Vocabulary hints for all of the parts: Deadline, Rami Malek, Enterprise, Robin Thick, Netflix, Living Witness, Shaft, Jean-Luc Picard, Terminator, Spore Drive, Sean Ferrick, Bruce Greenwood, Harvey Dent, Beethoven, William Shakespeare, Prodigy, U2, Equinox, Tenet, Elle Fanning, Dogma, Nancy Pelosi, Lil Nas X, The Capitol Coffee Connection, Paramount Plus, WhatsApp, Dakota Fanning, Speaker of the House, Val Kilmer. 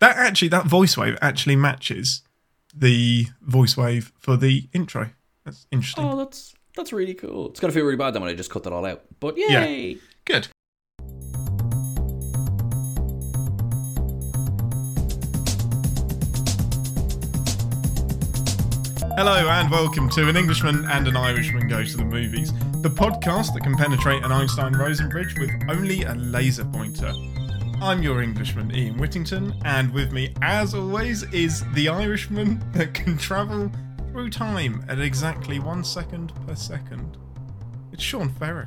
That actually, that voice wave actually matches the voice wave for the intro. That's interesting. Oh, that's really cool. It's going to feel really bad then when I just cut that all out. But yay! Yeah. Good. Hello and welcome to An Englishman and an Irishman Go to the Movies, the podcast that can penetrate an Einstein-Rosenbridge with only a laser pointer. I'm your Englishman, Ian Whittington, and with me, as always, is the Irishman that can travel through time at exactly 1 second per second. It's Sean Ferrick.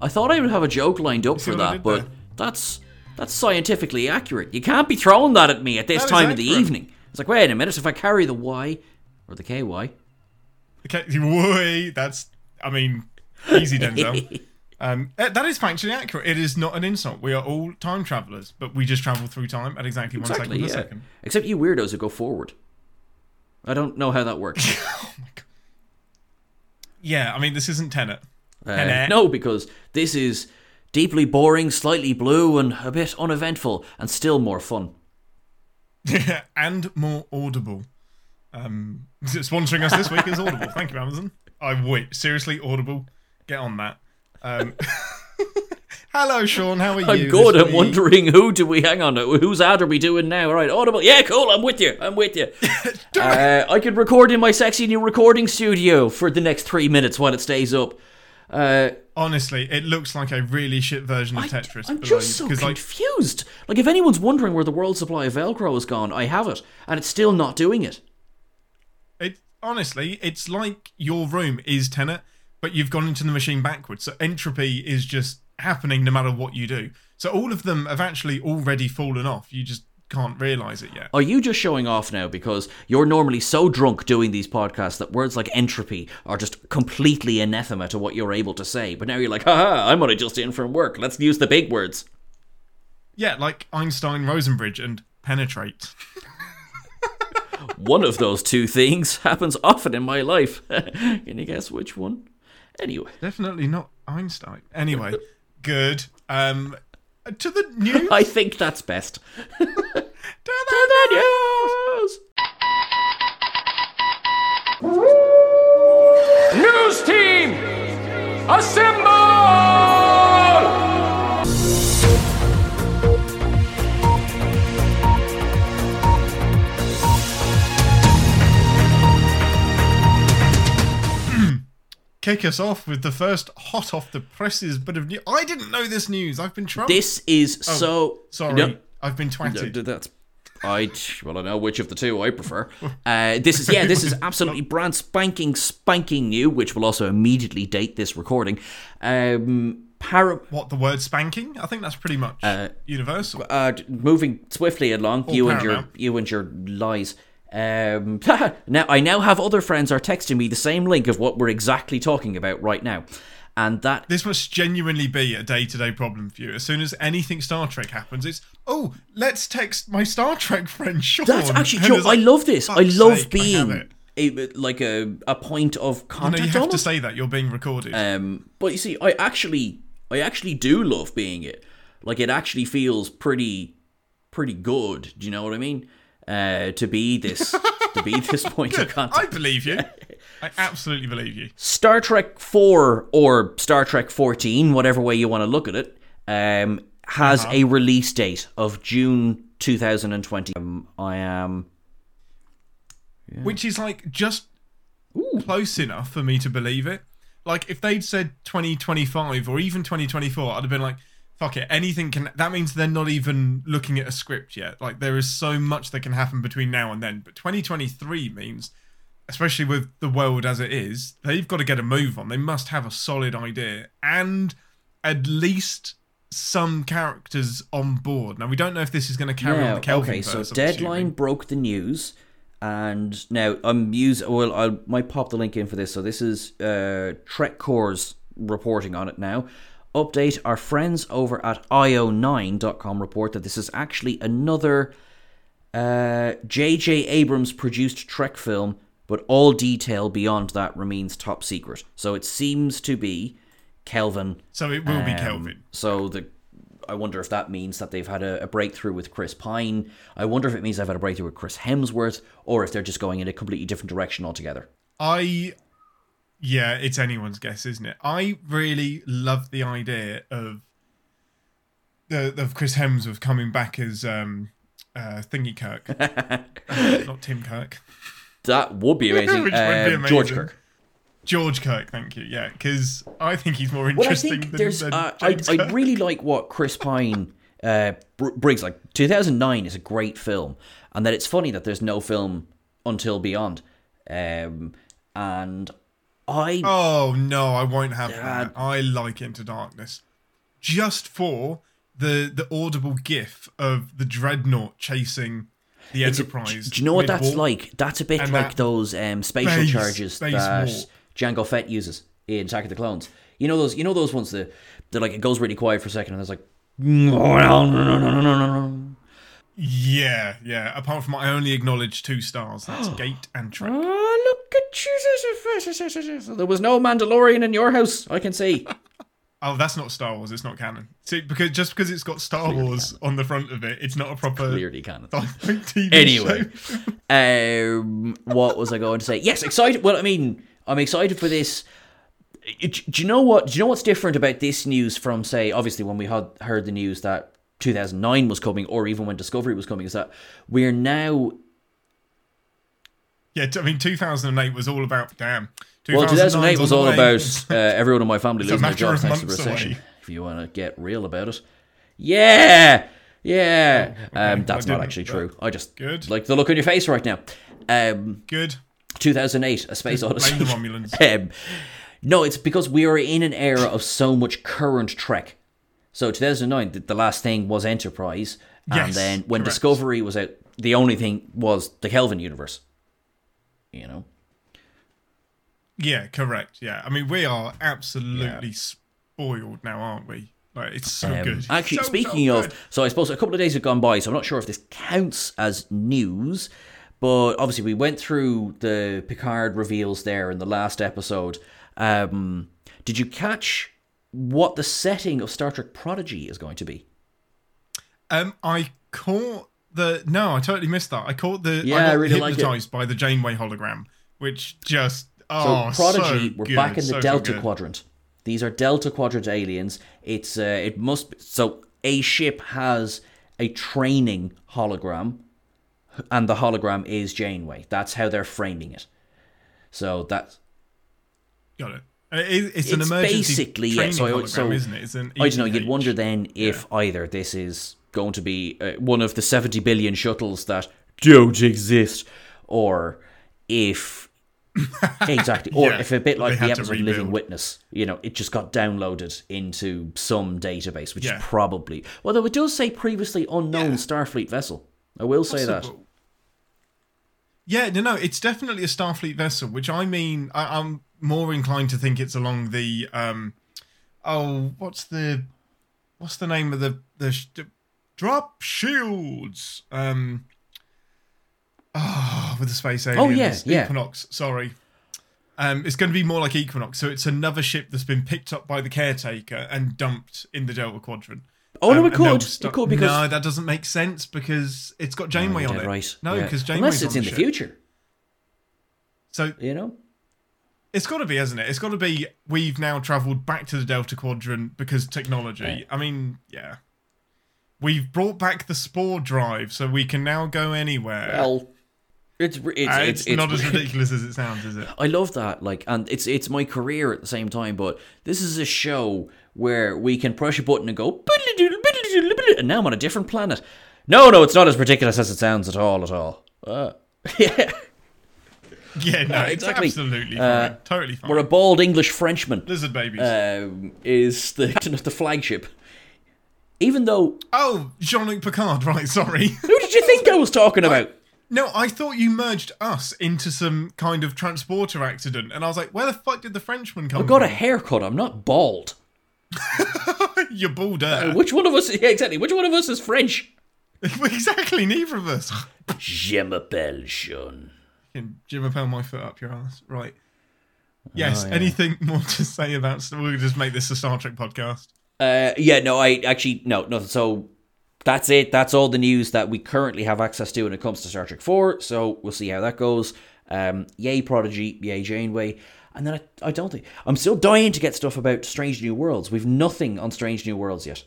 I thought I would have a joke lined up for that, but that's scientifically accurate. You can't be throwing that at me at this time of the evening. It's like, wait a minute, if I carry the Y... Or the KY. That's, I mean, easy, Denzel. That is factually accurate. It is not an insult. We are all time travellers, but we just travel through time at exactly 1 second a second. Except you weirdos who go forward. I don't know how that works. Oh my God. Yeah, I mean, this isn't Tenet. No, because this is deeply boring, slightly blue, and a bit uneventful, and still more fun. And more audible. Sponsoring us this week is Audible. Thank you, Amazon. I wait. Seriously, Audible, get on that. Hello, Sean. How are you? I'm good. I'm wondering who do we hang on to? Whose ad are we doing now? All right, Audible. Yeah, cool. I'm with you. I could record in my sexy new recording studio for the next 3 minutes while it stays up. Honestly, it looks like a really shit version of Tetris. I'm just so confused. Like, if anyone's wondering where the world supply of Velcro has gone, I have it, and it's still not doing it. Honestly, it's like your room is Tenet, but you've gone into the machine backwards. So entropy is just happening no matter what you do. So all of them have actually already fallen off. You just can't realise it yet. Are you just showing off now because you're normally so drunk doing these podcasts that words like entropy are just completely anathema to what you're able to say? But now you're like, haha, I'm only just in from work. Let's use the big words. Yeah, like Einstein-Rosenbridge and penetrate. One of those two things happens often in my life. Can you guess which one? Anyway. Definitely not Einstein. Anyway, good. To the news? I think that's best. To the news! News team! Assemble! Kick us off with the first hot off the presses bit of news. I didn't know this news. I've been trying. This is Sorry, no. I've been twatted. No, that's... I know which of the two I prefer. This is absolutely brand spanking new, which will also immediately date this recording. What, the word spanking? I think that's pretty much universal. Moving swiftly along, you and your lies. Now I now have other friends are texting me the same link of what we're exactly talking about right now, and that this must genuinely be a day-to-day problem for you. As soon as anything Star Trek happens, it's let's text my Star Trek friend Sean. That's actually Sean. I love this. I love being a point of contact. You have to say that you're being recorded. But you see, I actually do love being it. Like, it actually feels pretty good. Do you know what I mean? To be this point of contact. I believe you. I absolutely believe you. Star Trek 4 or Star Trek 14, whatever way you want to look at it, has a release date of June 2020. Which is like just close enough for me to believe it. Like, if they'd said 2025 or even 2024, I'd have been like, fuck it, anything can... That means they're not even looking at a script yet. Like, there is so much that can happen between now and then. But 2023 means, especially with the world as it is, they've got to get a move on. They must have a solid idea and at least some characters on board. Now, we don't know if this is going to carry on the Kelvin verse. Okay, so Deadline broke the news. And now I'm using... Well, I might pop the link in for this. So this is TrekCore's reporting on it now. Update, our friends over at io9.com report that this is actually another J.J. Abrams produced Trek film, but all detail beyond that remains top secret. So it seems to be Kelvin. So it will be Kelvin. So the I wonder if that means that they've had a breakthrough with Chris Pine. I wonder if it means they've had a breakthrough with Chris Hemsworth, or if they're just going in a completely different direction altogether. Yeah, it's anyone's guess, isn't it? I really love the idea of Chris Hemsworth coming back as Thingy Kirk, not Tim Kirk. That would be amazing. Which would be amazing. George Kirk, thank you. Yeah, because I think he's more interesting than James Kirk. I really like what Chris Pine brings. Like 2009 is a great film, and that it's funny that there's no film until Beyond. I won't have that. I like Into Darkness just for the audible gif of the Dreadnought chasing the Enterprise. Do you know what that's like? That's a bit like those spatial charges that Jango Fett uses in Attack of the Clones. You know those ones that they're like, it goes really quiet for a second and it's like, no. Yeah. Apart from I only acknowledge 2 stars. That's Gate and Trek. Oh, look at you. There was no Mandalorian in your house, I can see. Oh, that's not Star Wars. It's not canon. See, because just because it's got Star Wars canon on the front of it, it's not a proper... It's clearly canon. TV anyway, what was I going to say? Yes, excited. Well, I mean, I'm excited for this. Do you know what's different about this news from, say, obviously when we heard the news that 2009 was coming, or even when Discovery was coming, is that we're now... Yeah, I mean, 2008 was all about... Damn. Well, 2008 was all about everyone in my family losing their jobs thanks to the recession. Away. If you want to get real about it. Yeah. Okay, that's not actually true. I just like the look on your face right now. 2008, A Space Odyssey. Blame the Romulans. No, it's because we are in an era of so much current Trek. So 2009, the last thing was Enterprise. Yes, and then when Discovery was out, the only thing was the Kelvin universe. You know? Yeah, correct. Yeah, I mean, we are absolutely spoiled now, aren't we? Like, it's so good. Actually, speaking of, so I suppose a couple of days have gone by, so I'm not sure if this counts as news, but obviously we went through the Picard reveals there in the last episode. Did you catch what the setting of Star Trek Prodigy is going to be? I totally missed that. I got really hypnotized by the Janeway hologram, which just... Prodigy, we're back in the Delta Quadrant. These are Delta Quadrant aliens. It's a ship has a training hologram, and the hologram is Janeway. That's how they're framing it. So that's got it. It's an emergency basically training hologram, isn't it? It's an EGH. I don't know. You'd wonder then if either this is going to be one of the 70 billion shuttles that don't exist, or if. Exactly, or if a bit like the episode Living Witness, you know, it just got downloaded into some database, which is probably... Although it does say previously unknown Starfleet vessel. I will say that. Yeah, no, it's definitely a Starfleet vessel, which I mean, I'm more inclined to think it's along the... what's the name of the drop shields? With the space aliens. Equinox, sorry. It's going to be more like Equinox. So it's another ship that's been picked up by the caretaker and dumped in the Delta Quadrant. Oh, no, it could because... No, that doesn't make sense because it's got Janeway on it. Right. No, because Janeway's on the ship. Unless it's in the future. So... You know? It's got to be, hasn't it? It's got to be we've now travelled back to the Delta Quadrant because technology. Right. I mean, yeah. We've brought back the spore drive so we can now go anywhere. Well... It's not as ridiculous as it sounds, is it? I love that, and it's my career at the same time. But this is a show where we can press a button and go, and now I'm on a different planet. No, it's not as ridiculous as it sounds at all. Yeah. Yeah, no, exactly. It's absolutely fine. Totally fine. We're a bald English Frenchman. Lizard babies is the flagship. Even though, Jean-Luc Picard, right? Sorry, who did you think I was talking about? No, I thought you merged us into some kind of transporter accident. And I was like, where the fuck did the Frenchman come from? I got a haircut. I'm not bald. You're balder. Which one of us... Yeah, exactly. Which one of us is French? Exactly. Neither of us. Je m'appelle Sean. Je m'appelle my foot up your ass. Right. Yes. Oh, yeah. Anything more to say about... We'll just make this a Star Trek podcast. So that's it. That's all the news that we currently have access to when it comes to Star Trek 4. So we'll see how that goes. Yay Prodigy, yay Janeway. And then I don't think... I'm still dying to get stuff about Strange New Worlds. We've nothing on Strange New Worlds yet.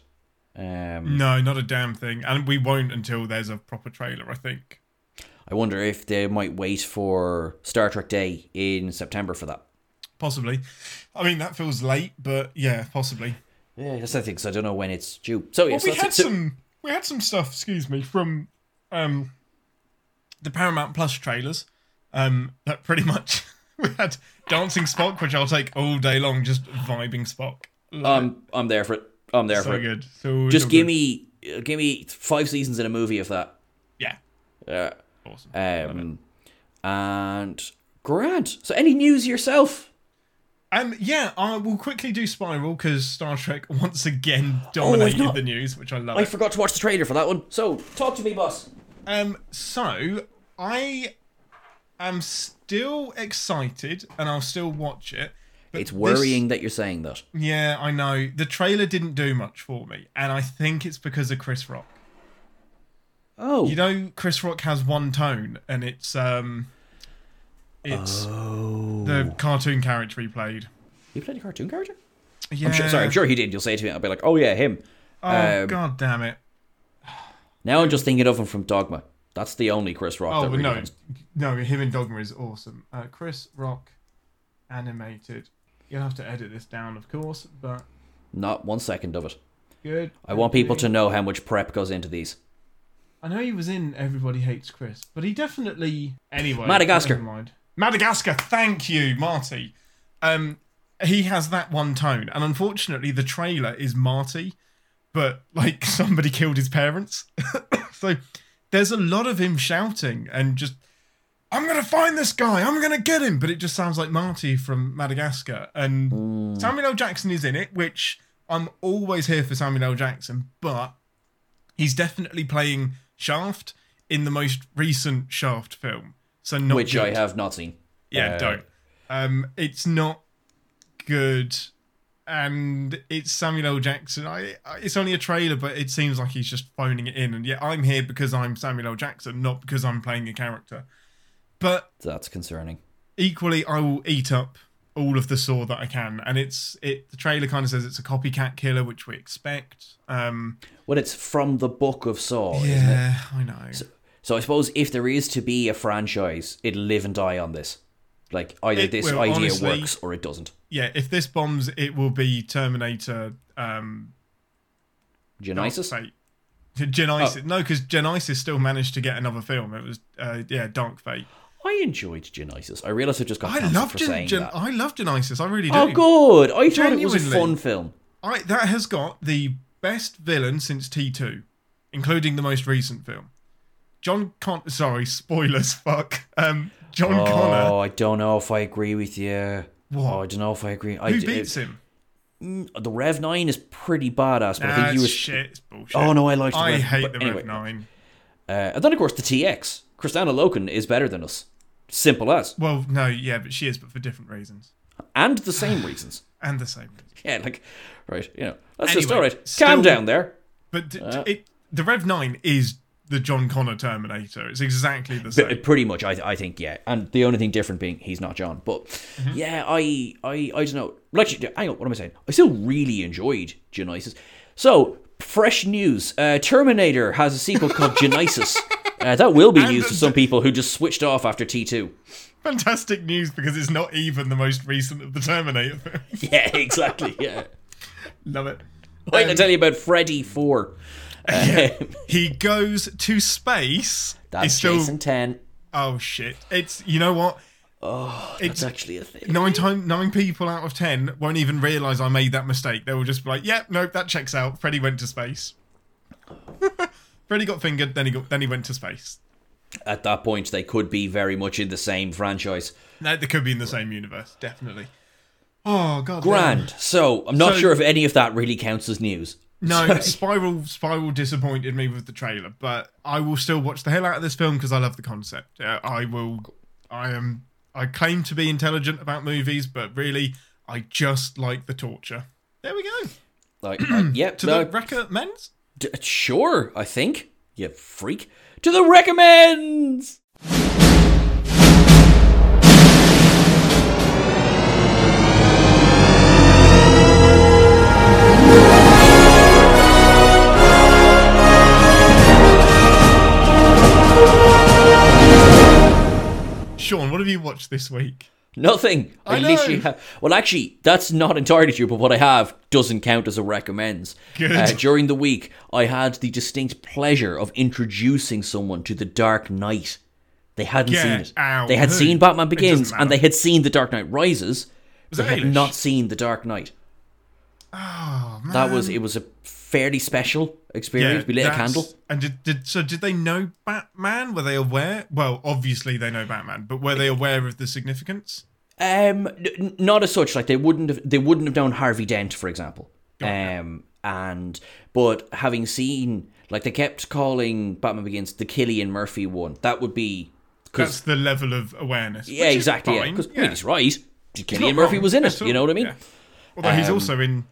No, not a damn thing. And we won't until there's a proper trailer, I think. I wonder if they might wait for Star Trek Day in September for that. Possibly. I mean, that feels late, but yeah, possibly. Yeah, that's the thing, because I don't know when it's due. So yes, well, we had some stuff, from the Paramount Plus trailers that pretty much... We had Dancing Spock, which I'll take all day long, just vibing Spock. I'm there for it. Good. So just give me 5 seasons in a movie of that. Yeah. Yeah. Awesome. And grand. So any news yourself? Yeah, I will quickly do Spiral because Star Trek once again dominated the news, which I love. I forgot to watch the trailer for that one. So talk to me, boss. So I'm still excited, and I'll still watch it. But it's worrying that you're saying that. Yeah, I know. The trailer didn't do much for me, and I think it's because of Chris Rock. Oh. You know, Chris Rock has one tone, and it's the cartoon character he played. He played a cartoon character? Yeah. I'm sure he did. You'll say it to me, I'll be like, oh yeah, him. Oh, god damn it. Now I'm just thinking of him from Dogma. That's the only Chris Rock that really happens. No, him in Dogma is awesome. Chris Rock animated. You'll have to edit this down, of course, but... Not 1 second of it. Good. I want people to know how much prep goes into these. I know he was in Everybody Hates Chris, but he definitely... Anyway, Madagascar. Never mind. Madagascar, thank you, Marty. He has that one tone, and unfortunately the trailer is Marty, but, like, somebody killed his parents. So... There's a lot of him shouting and just, I'm going to find this guy, I'm going to get him. But it just sounds like Marty from Madagascar. And Samuel L. Jackson is in it, which I'm always here for Samuel L. Jackson. But he's definitely playing Shaft in the most recent Shaft film. So not Which good. I have not seen. Yeah, don't. It's not good. And it's Samuel L. Jackson. It's only a trailer, but it seems like he's just phoning it in. And yet I'm here because I'm Samuel L. Jackson, not because I'm playing a character. But that's concerning. Equally, I will eat up all of the Saw that I can. And the trailer kind of says it's a copycat killer, which we expect. Well, it's from the book of Saw, isn't it? Yeah, I know. So I suppose if there is to be a franchise, it'll live and die on this. Like, either this idea works or it doesn't. Yeah, if this bombs, it will be Terminator... Genisys? Genisys. Oh. No, because Genisys still managed to get another film. It was, Dark Fate. I enjoyed Genisys. I realise I just got cancelled for saying that. I love Genisys. I really do. Oh, good. I thought it was a fun film. That has got the best villain since T2, including the most recent film. John Connor... Sorry, spoilers, fuck. John Connor... Oh, I don't know if I agree with you. What? Oh, I don't know if I agree. Who beats him? The Rev 9 is pretty badass, but I think he was... shit. It's bullshit. Oh, no, I liked the Rev 9. Rev 9. And then, of course, the TX. Christanna Loken is better than us. Simple as. Well, no, yeah, but she is, but for different reasons. And the same reasons. And the same reasons. Yeah, like... Right, you know. That's just all right. Calm down there. But the Rev 9 is... The John Connor Terminator. It's exactly the same. Pretty much, I think, yeah. And the only thing different being he's not John. But yeah, I don't know. Like, hang on, what am I saying? I still really enjoyed Genisys. So, fresh news. Terminator has a sequel called Genisys. That will be news to some people who just switched off after T2. Fantastic news because it's not even the most recent of the Terminator films. Yeah, exactly, yeah. Love it. Wait to tell you about Freddy 4. Yeah. He goes to space. That's still... Jason 10. Oh shit! It's, you know what? Oh, it's actually a thing. Nine people out of 10 won't even realise I made that mistake. They will just be like, "Yep, yeah, nope, that checks out." Freddy went to space. Freddy got fingered, then he went to space. At that point, they could be very much in the same franchise. No, they could be in the same universe, definitely. Oh god, grand. Damn. So I'm not sure if any of that really counts as news. No, sorry. Spiral disappointed me with the trailer, but I will still watch the hell out of this film because I love the concept. I claim to be intelligent about movies, but really, I just like the torture. There we go. Yep. To the recommends? Sure, I think. You freak. To the recommends! Sean, what have you watched this week? Nothing. Well, actually, that's not entirely true, but what I have doesn't count as a recommends. Good. During the week, I had the distinct pleasure of introducing someone to The Dark Knight. They hadn't seen it. They had seen Batman Begins, and they had seen The Dark Knight Rises. They had not seen The Dark Knight. Oh, man. It was a fairly special experience. We lit a candle. And did they know Batman? Were they aware? Well, obviously they know Batman, but were they aware of the significance? Not as such. Like they wouldn't have known Harvey Dent, for example. But having seen, like, they kept calling Batman Begins the Cillian Murphy one. That would be that's the level of awareness. Yeah, exactly. Because he's right. Cillian Murphy was in it. You know what I mean? Yeah. Although he's also in.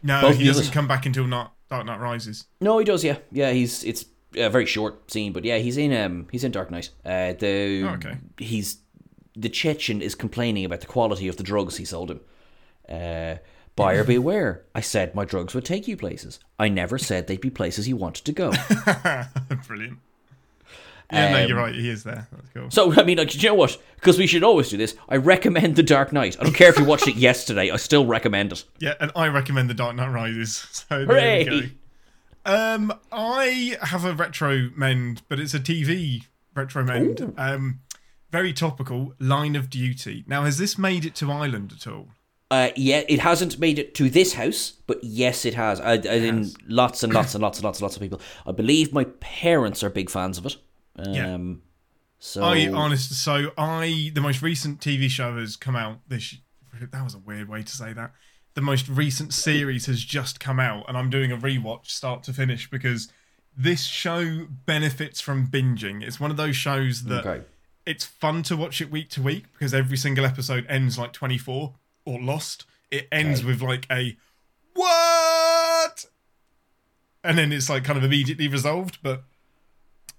No, he doesn't come back until Dark Knight Rises. No, he does. Yeah. It's a very short scene, but yeah, he's in Dark Knight. The Chechen is complaining about the quality of the drugs he sold him. Buyer beware! I said my drugs would take you places. I never said they'd be places you wanted to go. Brilliant. Yeah, no, you're right. He is there. That's cool. So, I mean, like, do you know what? Because we should always do this. I recommend The Dark Knight. I don't care if you watched it yesterday. I still recommend it. Yeah, and I recommend The Dark Knight Rises. So hooray! There we go. I have a retro mend, but it's a TV retro mend. Very topical. Line of Duty. Now, has this made it to Ireland at all? Yeah, it hasn't made it to this house, but yes, it has. As in lots and lots and lots and lots and lots of people. I believe my parents are big fans of it. The most recent TV show has come out this year. That was a weird way to say that. The most recent series has just come out, and I'm doing a rewatch start to finish because this show benefits from binging. It's one of those shows that it's fun to watch it week to week because every single episode ends like 24 or Lost. It ends with like a what? And then it's like kind of immediately resolved, but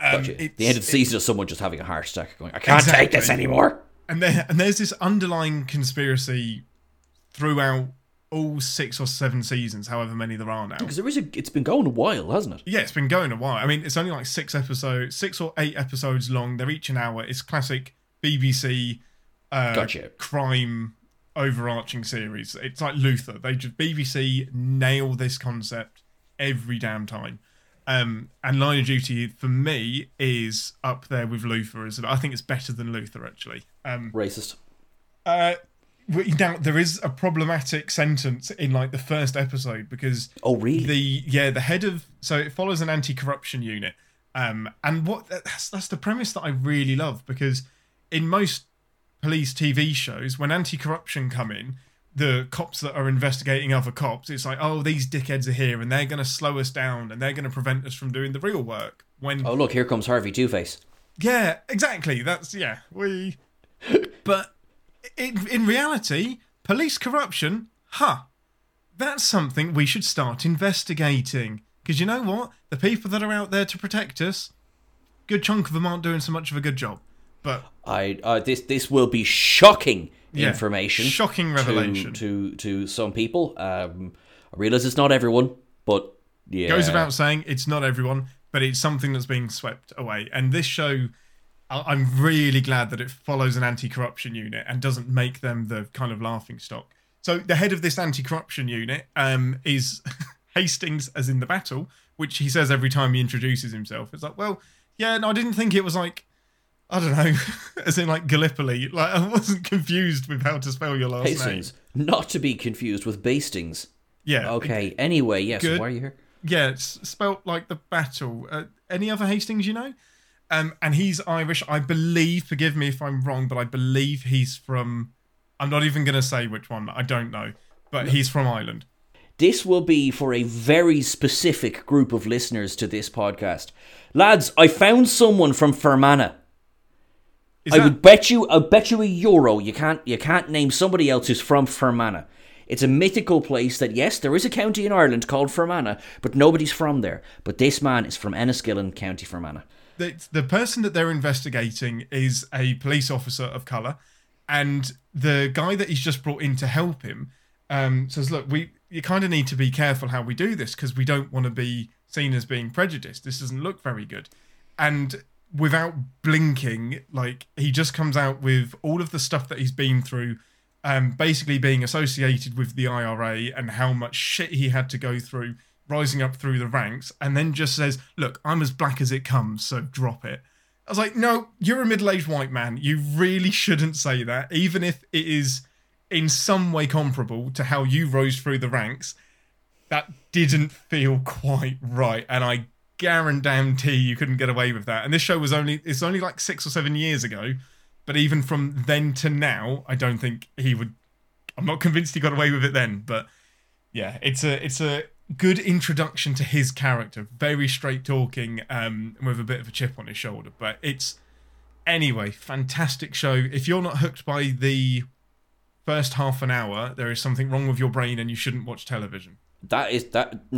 the end of the season is someone just having a heart attack going, I can't take this anymore. And there's this underlying conspiracy throughout all 6 or 7 seasons, however many there are now. Because it's been going a while, hasn't it? Yeah, it's been going a while. I mean, it's only like 6 or 8 episodes long. They're each an hour. It's classic BBC crime overarching series. It's like Luther. BBC nail this concept every damn time. And Line of Duty, for me, is up there with Luther. I think it's better than Luther, actually. Racist. Now, there is a problematic sentence in, like, the first episode because... Oh, really? The head of... So it follows an anti-corruption unit. And that's the premise that I really love because in most police TV shows, when anti-corruption come in, the cops that are investigating other cops, it's like, oh, these dickheads are here and they're going to slow us down and they're going to prevent us from doing the real work. When oh, look, here comes Harvey Two-Face. Yeah, exactly. That's, yeah, we... But in reality, police corruption, that's something we should start investigating. Because you know what? The people that are out there to protect us, good chunk of them aren't doing so much of a good job. But this will be shocking information, shocking revelation to some people. I realise it's not everyone, but yeah, goes about saying it's not everyone, but it's something that's being swept away. And this show, I'm really glad that it follows an anti-corruption unit and doesn't make them the kind of laughing stock. So the head of this anti-corruption unit is Hastings, as in the battle, which he says every time he introduces himself. It's like, well, yeah, no, I didn't think it was like. I don't know, as in like Gallipoli. Like I wasn't confused with how to spell your last Hastings, name. Not to be confused with Bastings. Yeah. Okay. Anyway, yes. Yeah, so why are you here? Yeah, it's spelt like the battle. Any other Hastings you know? And he's Irish, I believe. Forgive me if I'm wrong, but I believe he's from. I'm not even going to say which one. I don't know, but he's from Ireland. This will be for a very specific group of listeners to this podcast, lads. I found someone from Fermanagh. I bet you a euro you can't name somebody else who's from Fermanagh. It's a mythical place that, yes, there is a county in Ireland called Fermanagh, but nobody's from there. But this man is from Enniskillen, County Fermanagh. The person that they're investigating is a police officer of colour, and the guy that he's just brought in to help him says, look, you kind of need to be careful how we do this because we don't want to be seen as being prejudiced. This doesn't look very good. And without blinking, like, he just comes out with all of the stuff that he's been through, basically being associated with the IRA and how much shit he had to go through rising up through the ranks, and then just says, look, I'm as black as it comes, so drop it. I was like, no, you're a middle-aged white man. You really shouldn't say that, even if it is in some way comparable to how you rose through the ranks. That didn't feel quite right, and I guarantee you couldn't get away with that. And this show was only like 6 or 7 years ago, but even from then to now, I don't think he would. I'm not convinced he got away with it then, but yeah, it's a good introduction to his character. Very straight talking, with a bit of a chip on his shoulder. But anyway, fantastic show. If you're not hooked by the first half an hour, there is something wrong with your brain, and you shouldn't watch television. Now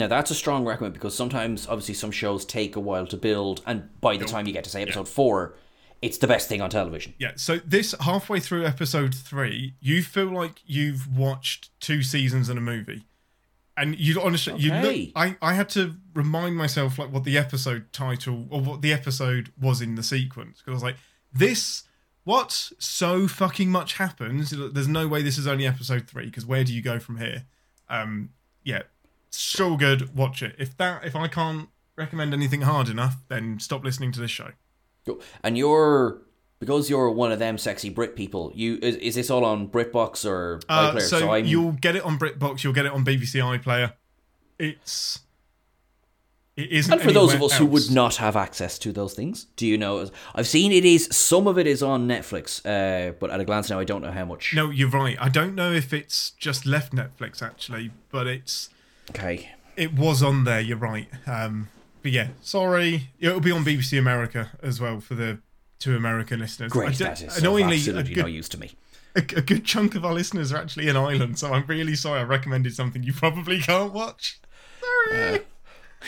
that's a strong recommend, because sometimes obviously some shows take a while to build, and by the time you get to say episode 4, it's the best thing on television. Yeah, so this, halfway through episode 3, you feel like you've watched 2 seasons and a movie. And you honestly, I had to remind myself like what the episode title or what the episode was in the sequence, because I was like, so fucking much happens. There's no way this is only episode 3, because where do you go from here? Yeah, so good. Watch it. If I can't recommend anything hard enough, then stop listening to this show. Cool. And because you're one of them sexy Brit people. Is this all on BritBox or iPlayer? So you'll get it on BritBox. You'll get it on BBC iPlayer. It isn't. And for those of us who would not have access to those things, do you know? I've seen some of it is on Netflix, but at a glance now, I don't know how much. No, you're right. I don't know if it's just left Netflix actually, but it's okay. It was on there. You're right. But yeah, sorry, it'll be on BBC America as well for the two American listeners. Great, that is annoyingly absolutely no use to me. A good chunk of our listeners are actually in Ireland, so I'm really sorry I recommended something you probably can't watch. Sorry.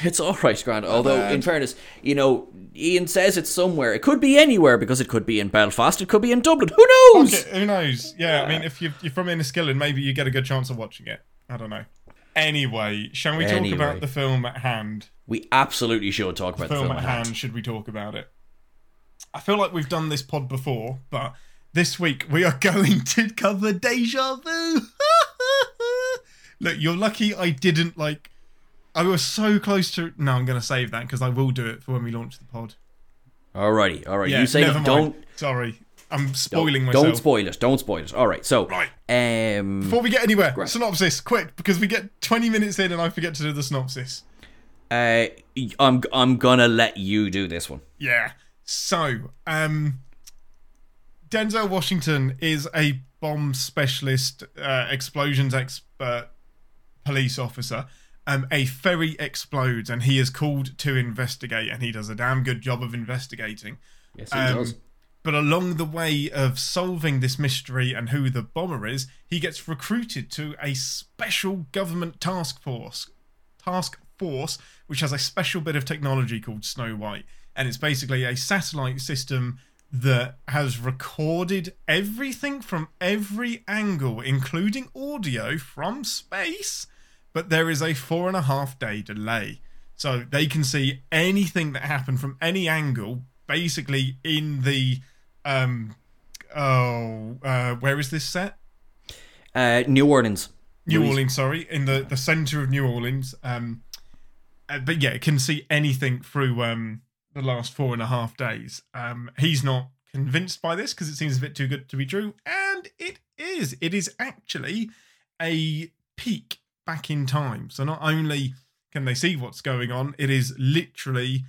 It's all right, Grant. Although, in fairness, you know, Ian says it's somewhere. It could be anywhere, because it could be in Belfast. It could be in Dublin. Who knows? Okay, who knows? Yeah, I mean, if you're from Enniskillen, maybe you get a good chance of watching it. I don't know. Anyway, shall we talk about the film at hand? We absolutely should talk about the film at hand. Should we talk about it? I feel like we've done this pod before, but this week we are going to cover Deja Vu. Look, you're lucky I didn't like... I was so close to... No, I'm going to save that, because I will do it for when we launch the pod. Alrighty. Yeah, you say never mind. Don't... Sorry, I'm spoiling myself. Don't spoil it. All right, so... Right. Before we get anywhere, synopsis, quick, because we get 20 minutes in and I forget to do the synopsis. I'm going to let you do this one. Yeah. So, Denzel Washington is a bomb specialist, explosions expert police officer. A ferry explodes and he is called to investigate, and he does a damn good job of investigating. Yes, he does. But along the way of solving this mystery and who the bomber is, he gets recruited to a special government task force, which has a special bit of technology called Snow White. And it's basically a satellite system that has recorded everything from every angle, including audio from space... But there is a 4.5-day delay. So they can see anything that happened from any angle, basically in the, where is this set? New Orleans. New Orleans, sorry. In the center of New Orleans. But yeah, it can see anything through the last 4.5 days. He's not convinced by this because it seems a bit too good to be true. And it is. It is actually a peak back in time. So not only can they see what's going on, it is literally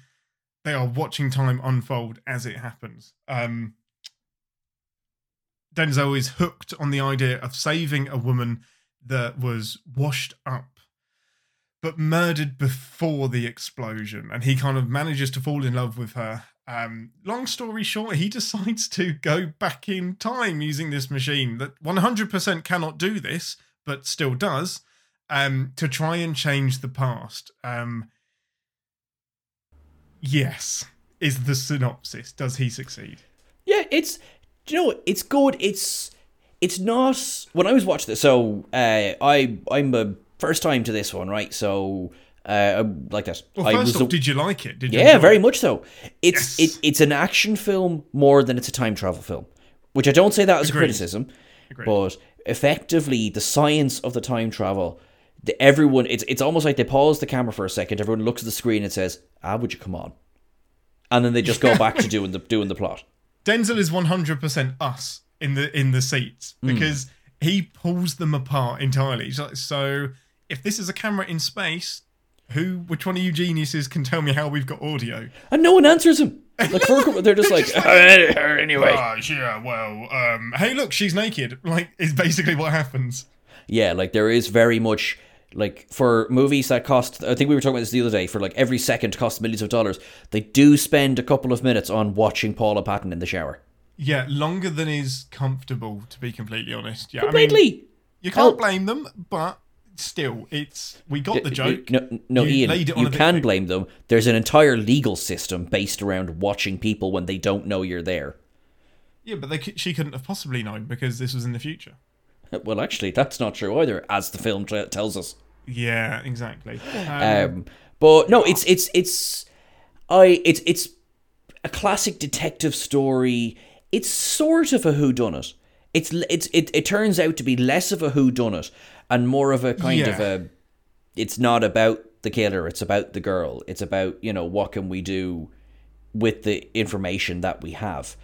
they are watching time unfold as it happens. Denzel is hooked on the idea of saving a woman that was washed up but murdered before the explosion, and he kind of manages to fall in love with her. Long story short, he decides to go back in time using this machine that 100% cannot do this, but still does, to try and change the past. Yes, is the synopsis. Does he succeed? Yeah, it's... Do you know what? It's good. It's not... When I was watching this... So, I'm a first time to this one, right? So... like that. Well, first off, did you like it? Did you enjoy very it? Much so. It's yes. It's an action film more than it's a time travel film, which I don't say that as a criticism, but effectively the science of the time travel, everyone, it's almost like they pause the camera for a second, everyone looks at the screen and says, "Ah, would you come on?" And then they just go back to doing the plot. Denzel is 100% us in the seats because he pulls them apart entirely. He's like, so if this is a camera in space. Which one of you geniuses can tell me how we've got audio? And no one answers him. Like, they're just like, anyway. Yeah, well, hey, look, she's naked. Like, is basically what happens. Yeah, like, there is very much, like, for movies that cost, I think we were talking about this the other day, for, like, every second costs millions of dollars, they do spend a couple of minutes on watching Paula Patton in the shower. Yeah, longer than is comfortable, to be completely honest. Yeah, completely. I mean, you can't blame them, but... Still, we got the joke. No, Ian, you can blame them. There's an entire legal system based around watching people when they don't know you're there. Yeah, but she couldn't have possibly known because this was in the future. Well, actually, that's not true either, as the film tells us. Yeah, exactly. But no, it's a classic detective story. It's sort of a whodunit. It turns out to be less of a whodunit and more of a kind of a, it's not about the killer, it's about the girl. It's about, you know, what can we do with the information that we have.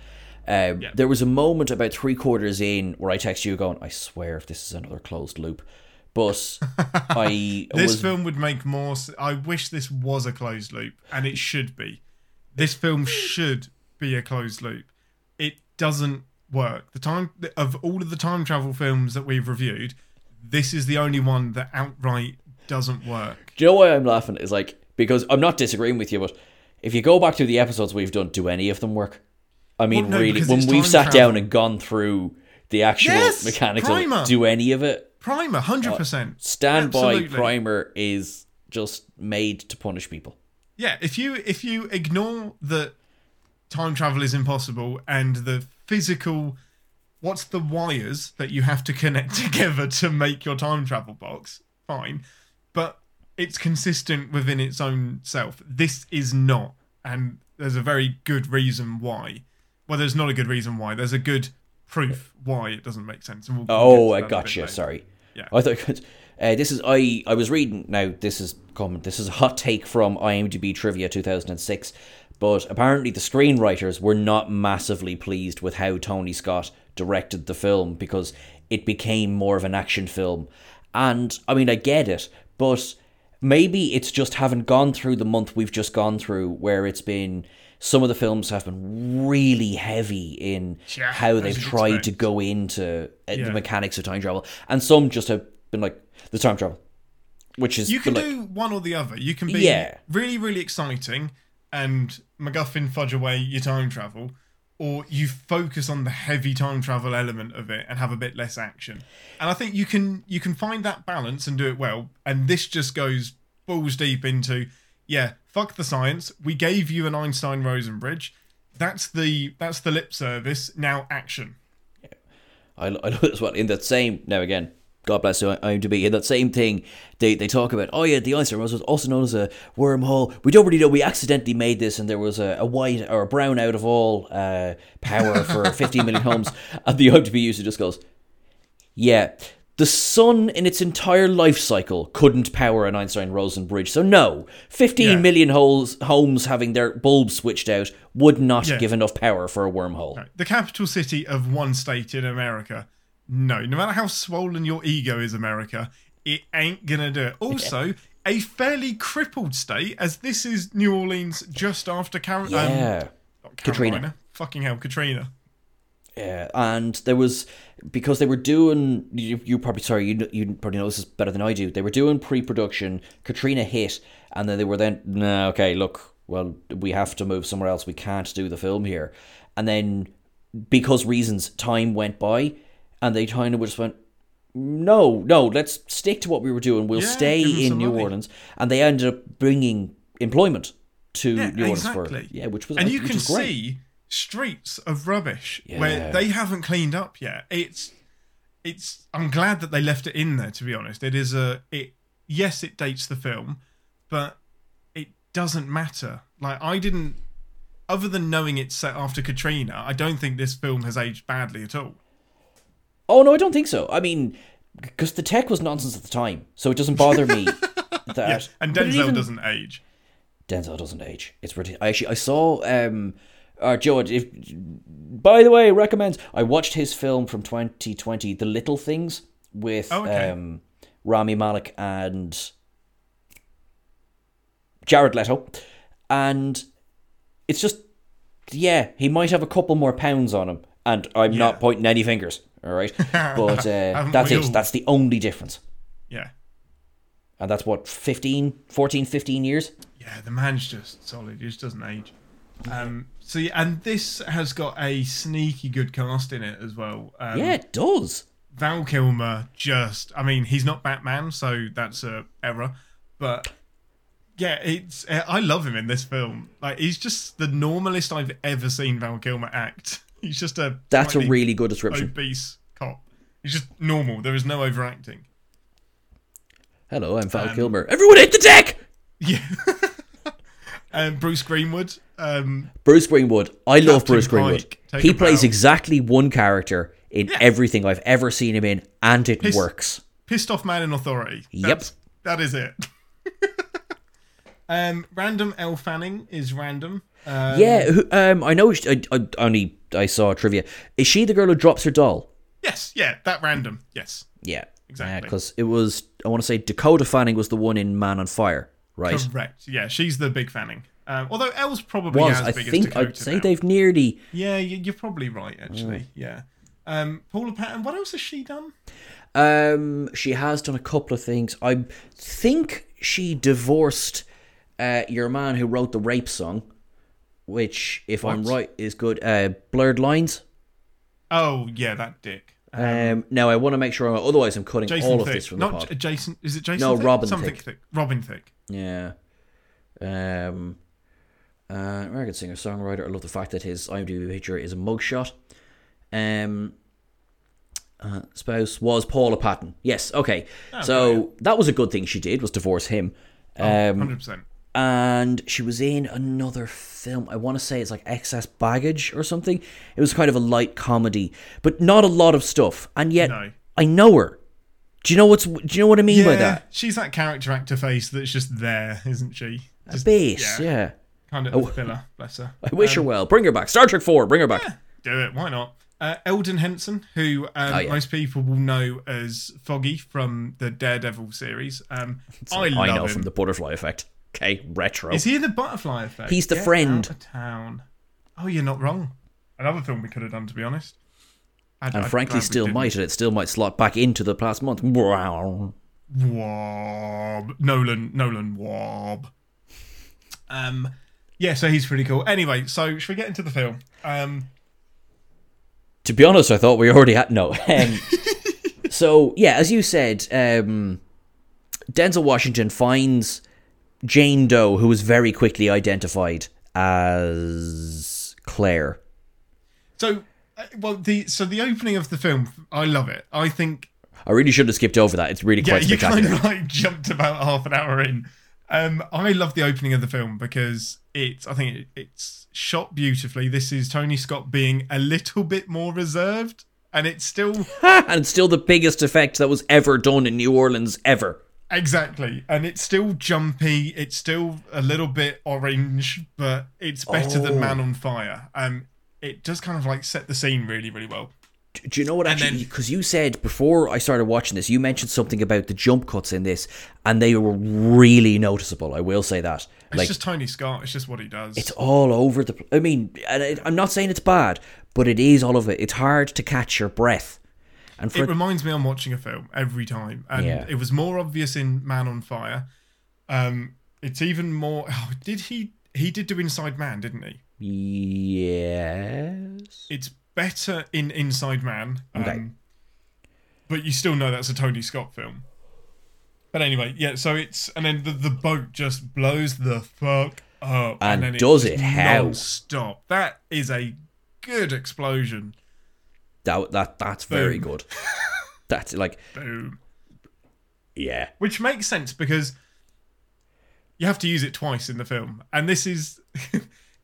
There was a moment about 3/4 in where I text you going, I swear if this is another closed loop. But film would make more, I wish this was a closed loop, and it should be. This film should be a closed loop. It doesn't work. The time of all of the time travel films that we've reviewed, this is the only one that outright doesn't work. Do you know why I'm laughing? Is like, because I'm not disagreeing with you, but if you go back to the episodes we've done, do any of them work? I mean, well, no, really, when we've sat down and gone through the actual mechanics of it, do any of it? Primer, 100%. Standby Primer is just made to punish people. Yeah, if you ignore that time travel is impossible and the physical... What's the wires that you have to connect together to make your time travel box? Fine. But it's consistent within its own self. This is not. And there's a very good reason why. Well, there's not a good reason why. There's a good proof why it doesn't make sense. And I gotcha. Sorry. Yeah. I thought... this is... I was reading... Now, this is common. This is a hot take from IMDb Trivia 2006. But apparently the screenwriters were not massively pleased with how Tony Scott... directed the film because it became more of an action film. And I mean, I get it, but maybe it's just haven't gone through the month we've just gone through, where it's been, some of the films have been really heavy in how they've tried to go into the mechanics of time travel, and some just have been like the time travel, which is, you can do one or the other. You can be really, really exciting and MacGuffin fudge away your time travel, or you focus on the heavy time travel element of it and have a bit less action. And I think you can find that balance and do it well. And this just goes balls deep into, fuck the science. We gave you an Einstein-Rosenbridge. That's the lip service. Now action. Yeah. I love it as well. In that same, now again, God bless you, IMDb. In that same thing, they talk about, the Einstein-Rosenbridge was also known as a wormhole. We don't really know. We accidentally made this, and there was a white or a brown out of all power for 15 million homes. And the IMDb user just goes, the sun in its entire life cycle couldn't power an Einstein-Rosenbridge. So no, 15 million homes having their bulbs switched out would not give enough power for a wormhole. Right. The capital city of one state in America. No matter how swollen your ego is, America, it ain't gonna do it. Also, a fairly crippled state, as this is New Orleans just after Katrina. Fucking hell, Katrina. Yeah, and there was, because they were doing, you probably know this is better than I do, they were doing pre-production, Katrina hit, and then they were we have to move somewhere else, we can't do the film here. And then, because reasons, time went by, and they kind of just went, no, let's stick to what we were doing. We'll stay in New Orleans. And they ended up bringing employment to New Orleans for which was and you can see streets of rubbish where they haven't cleaned up yet. It's I'm glad that they left it in there, to be honest. It is yes, it dates the film, but it doesn't matter. Like, I didn't, other than knowing it's set after Katrina, I don't think this film has aged badly at all. Oh, no, I don't think so. I mean, because the tech was nonsense at the time, so it doesn't bother me that. Yeah, and Denzel doesn't age. Denzel doesn't age. It's ridiculous. I saw, Joe, by the way, recommends, I watched his film from 2020, The Little Things, with Rami Malek and Jared Leto. And it's just, he might have a couple more pounds on him. And I'm not pointing any fingers, all right? But that's it. That's the only difference. Yeah. And that's what, 14, 15 years? Yeah, the man's just solid. He just doesn't age. And this has got a sneaky good cast in it as well. It does. Val Kilmer he's not Batman, so that's an error. But I love him in this film. Like, he's just the normalest I've ever seen Val Kilmer act. He's just that's a really good description. Obese cop. He's just normal. There is no overacting. Hello, I'm Val Kilmer. Everyone hit the deck! Yeah. And Bruce Greenwood. I love Bruce Greenwood. He plays exactly one character in everything I've ever seen him in, and it works. Pissed off man in authority. That is it. Random Elle Fanning is random. I know. I saw trivia. Is she the girl who drops her doll? Yes. Yeah. That random. Yes. Yeah. Exactly. Because it was, I want to say Dakota Fanning was the one in Man on Fire, right? Correct. Yeah. She's the big Fanning. Although Elle's probably as big as Dakota. I'd say now. They've nearly. Yeah, you're probably right. Actually. Yeah. Paula Patton. What else has she done? She has done a couple of things. I think she divorced your man who wrote the rape song. Which, if I'm right, is good. Blurred Lines. Oh, yeah, that dick. Now, I want to make sure, otherwise I'm cutting Jason all Thick. Of this from the pod. Jason, is it Jason Thick? No, Robin Something Thick. Robin Thick. Yeah. American singer-songwriter. I love the fact that his IMDb picture is a mugshot. Spouse was Paula Patton. Yes, okay. Oh, so, that was a good thing she did, was divorce him. 100%. And she was in another film. I want to say it's like Excess Baggage or something. It was kind of a light comedy, but not a lot of stuff. And yet, I know her. Do you know what I mean by that? She's that character actor face that's just there, isn't she? Just, a base, yeah. Kind of a filler, bless her. I wish her well. Bring her back. Star Trek 4, bring her back. Yeah, do it, why not? Eldon Henson, who most people will know as Foggy from the Daredevil series. I know him from the Butterfly Effect. Okay, retro. Is he in the Butterfly Effect? He's the friend. Out of town. Oh, you're not wrong. Another film we could have done, to be honest. I'd frankly still might, and it still might slot back into the past month. Wow. Wob. Nolan Wob. Yeah, so he's pretty cool. Anyway, so should we get into the film? To be honest, I thought we already had... No. So, yeah, as you said, Denzel Washington finds... Jane Doe, who was very quickly identified as Claire. So, the opening of the film, I love it. I think I really should have skipped over that. It's really quite spectacular. You kind of jumped about half an hour in. I love the opening of the film because it's shot beautifully. This is Tony Scott being a little bit more reserved, and it's still the biggest effect that was ever done in New Orleans ever. Exactly, and it's still jumpy, it's still a little bit orange, but it's better than Man on Fire. It does kind of like set the scene really, really well. Do you know what, actually, because you said before I started watching this, you mentioned something about the jump cuts in this, and they were really noticeable, I will say that. It's just Tony Scott, it's just what he does. It's all over the place. I mean, I'm not saying it's bad, but it is all of it. It's hard to catch your breath. It reminds me I'm watching a film every time. And it was more obvious in Man on Fire. It's even more... Oh, did he... He did do Inside Man, didn't he? Yes. It's better in Inside Man. Okay. but you still know that's a Tony Scott film. But anyway, yeah, so it's... And then the boat just blows the fuck up. And then does it hell. Non-stop. That is a good explosion. That's Boom. Very good. That's like... Boom. Yeah. Which makes sense because you have to use it twice in the film. And this is...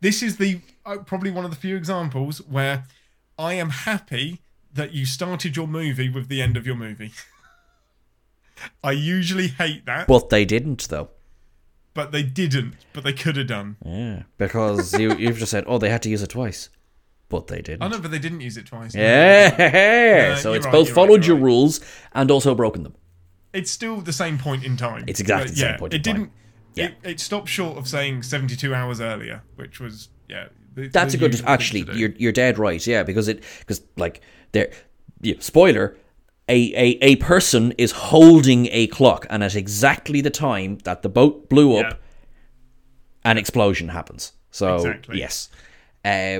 This is the probably one of the few examples where I am happy that you started your movie with the end of your movie. I usually hate that. But they didn't, though. But they didn't. But they could have done. Yeah, because you've just said, oh, they had to use it twice. But they didn't. I know, but they didn't use it twice. Yeah. So it's both followed your rules and also broken them. It's still the same point in time. It's exactly the same point in time. Yeah. It stopped short of saying 72 hours earlier, which was that's a good. Actually, you're dead right. Yeah, spoiler, a person is holding a clock, and at exactly the time that the boat blew up, an explosion happens. So yes, that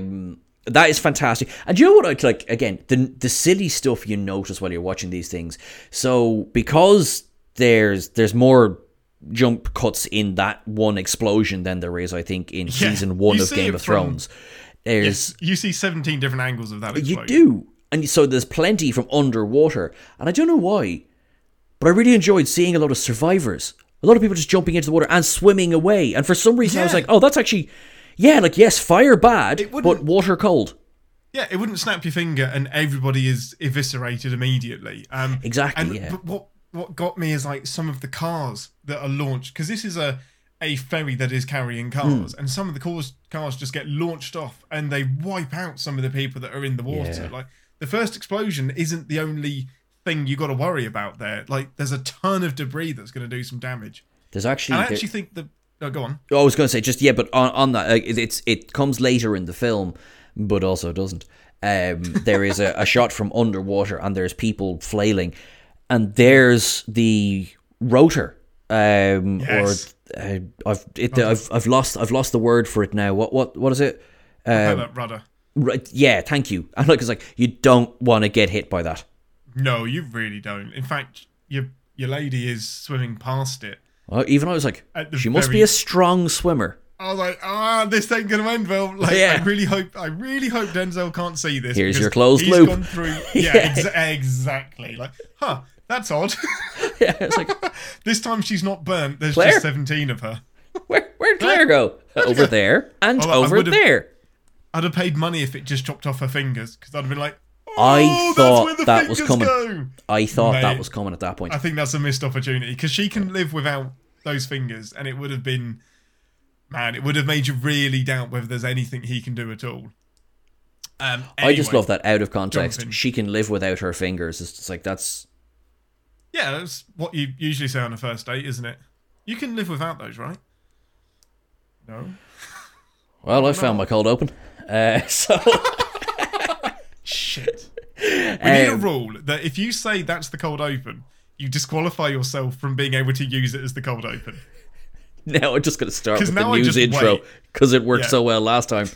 is fantastic. And you know what I like? Again, the silly stuff you notice while you're watching these things. So because there's more jump cuts in that one explosion than there is, I think, in season one of Game of Thrones. You see 17 different angles of that explosion. You do. And so there's plenty from underwater. And I don't know why, but I really enjoyed seeing a lot of survivors. A lot of people just jumping into the water and swimming away. And for some reason I was like, oh, that's actually... Yeah, like, yes, fire bad, but water cold. Yeah, it wouldn't snap your finger and everybody is eviscerated immediately. But what got me is like some of the cars that are launched, because this is a ferry that is carrying cars, and some of the cars just get launched off and they wipe out some of the people that are in the water. Yeah. Like the first explosion isn't the only thing you got to worry about there. Like there's a ton of debris that's going to do some damage. I actually think the... Oh, go on. I was going to say just but on that it comes later in the film, but also doesn't. There is a shot from underwater and there's people flailing. And there's the rotor, I've lost the word for it now. What is it? Rudder. Right. Yeah. Thank you. And like, it's like you don't want to get hit by that. No, you really don't. In fact, your lady is swimming past it. Well, even I was like, she must be a strong swimmer. I was like, this ain't gonna end well. Like, yeah. I really hope Denzel can't see this. Here's your closed loop. Gone through, exactly. Like, that's odd. Yeah, it's like this time she's not burnt. There's Claire? Just 17 of her. Where'd Claire go? Over there and over there. I'd have paid money if it just chopped off her fingers, because I'd have been like, I thought that was coming. Go. I thought that was coming at that point. I think that's a missed opportunity because she can live without those fingers, and it would have been. Man, it would have made you really doubt whether there's anything he can do at all. Anyway, I just love that out of context. Jumping. She can live without her fingers. It's just like that's... Yeah, that's what you usually say on a first date, isn't it? You can live without those, right? No. Well, I found my cold open. Shit. We need a rule that if you say that's the cold open, you disqualify yourself from being able to use it as the cold open. Now I'm just going to start with the news intro because it worked so well last time.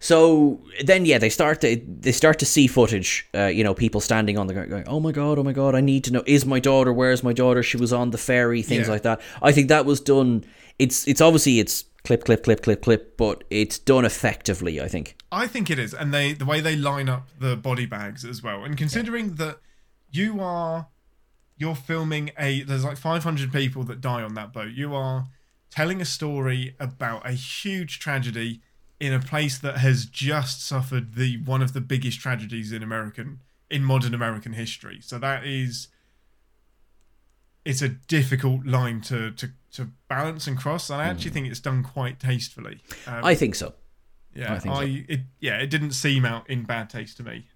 So then, they start to see footage. People standing on the ground going, "Oh my god, I need to know. Is my daughter? Where's my daughter? She was on the ferry. Things like that." I think that was done. It's obviously it's clip, but it's done effectively. I think it is, and the way they line up the body bags as well, and considering that you are. You're filming there's like 500 people that die on that boat. You are telling a story about a huge tragedy in a place that has just suffered one of the biggest tragedies in modern American history. So that is, it's a difficult line to balance and cross. And I actually think it's done quite tastefully. I think so. Yeah. It didn't seem out in bad taste to me.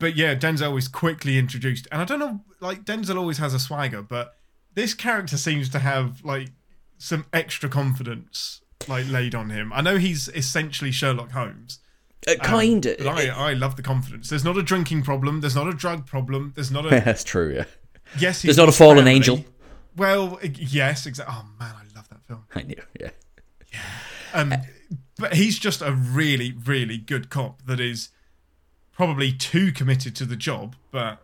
But yeah, Denzel is quickly introduced. And I don't know, like, Denzel always has a swagger, but this character seems to have, like, some extra confidence, like, laid on him. I know he's essentially Sherlock Holmes. Kind of. But I love the confidence. There's not a drinking problem. There's not a drug problem. There's not a... That's true, yeah. Yes, there's not a fallen angel. Well, yes, exactly. Oh, man, I love that film. I knew, yeah. Yeah. But he's just a really, really good cop that is... probably too committed to the job, but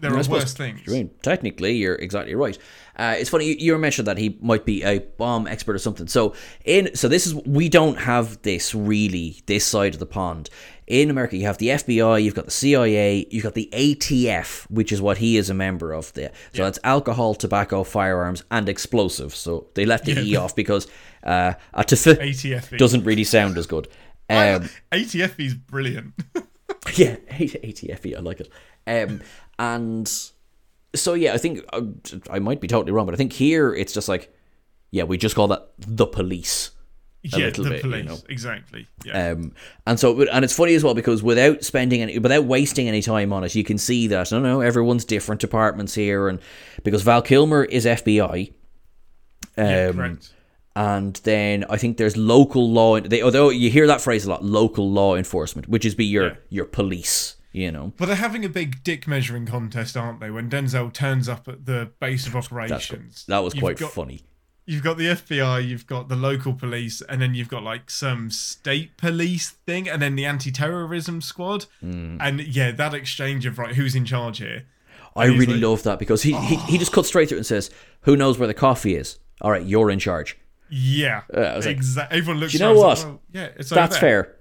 there are worse things. I mean, technically, you're exactly right. It's funny, you mentioned that he might be a bomb expert or something. So this is, we don't have this really, this side of the pond. In America, you have the FBI, you've got the CIA, you've got the ATF, which is what he is a member of there. So that's alcohol, tobacco, firearms, and explosives. So they left the E off because ATF doesn't really sound as good. ATF is brilliant. Yeah, ATF, I like it. And so, I think I might be totally wrong, but I think here it's just like, we just call that the police. Police, you know? Exactly. Yeah. And it's funny as well because without wasting any time on it, you can see that everyone's different departments here, and because Val Kilmer is FBI, correct. And then I think there's local law. Although you hear that phrase a lot, local law enforcement, which is your police. But they're having a big dick measuring contest, aren't they? When Denzel turns up at the base of operations, that was quite funny. You've got the FBI, you've got the local police, and then you've got like some state police thing, and then the anti-terrorism squad. Mm. And that exchange of who's in charge here. I really love that because he just cuts straight through and says, "Who knows where the coffee is? All right, you're in charge." Yeah, exactly. Everyone looks. Do you know what? Like, it's that's fair.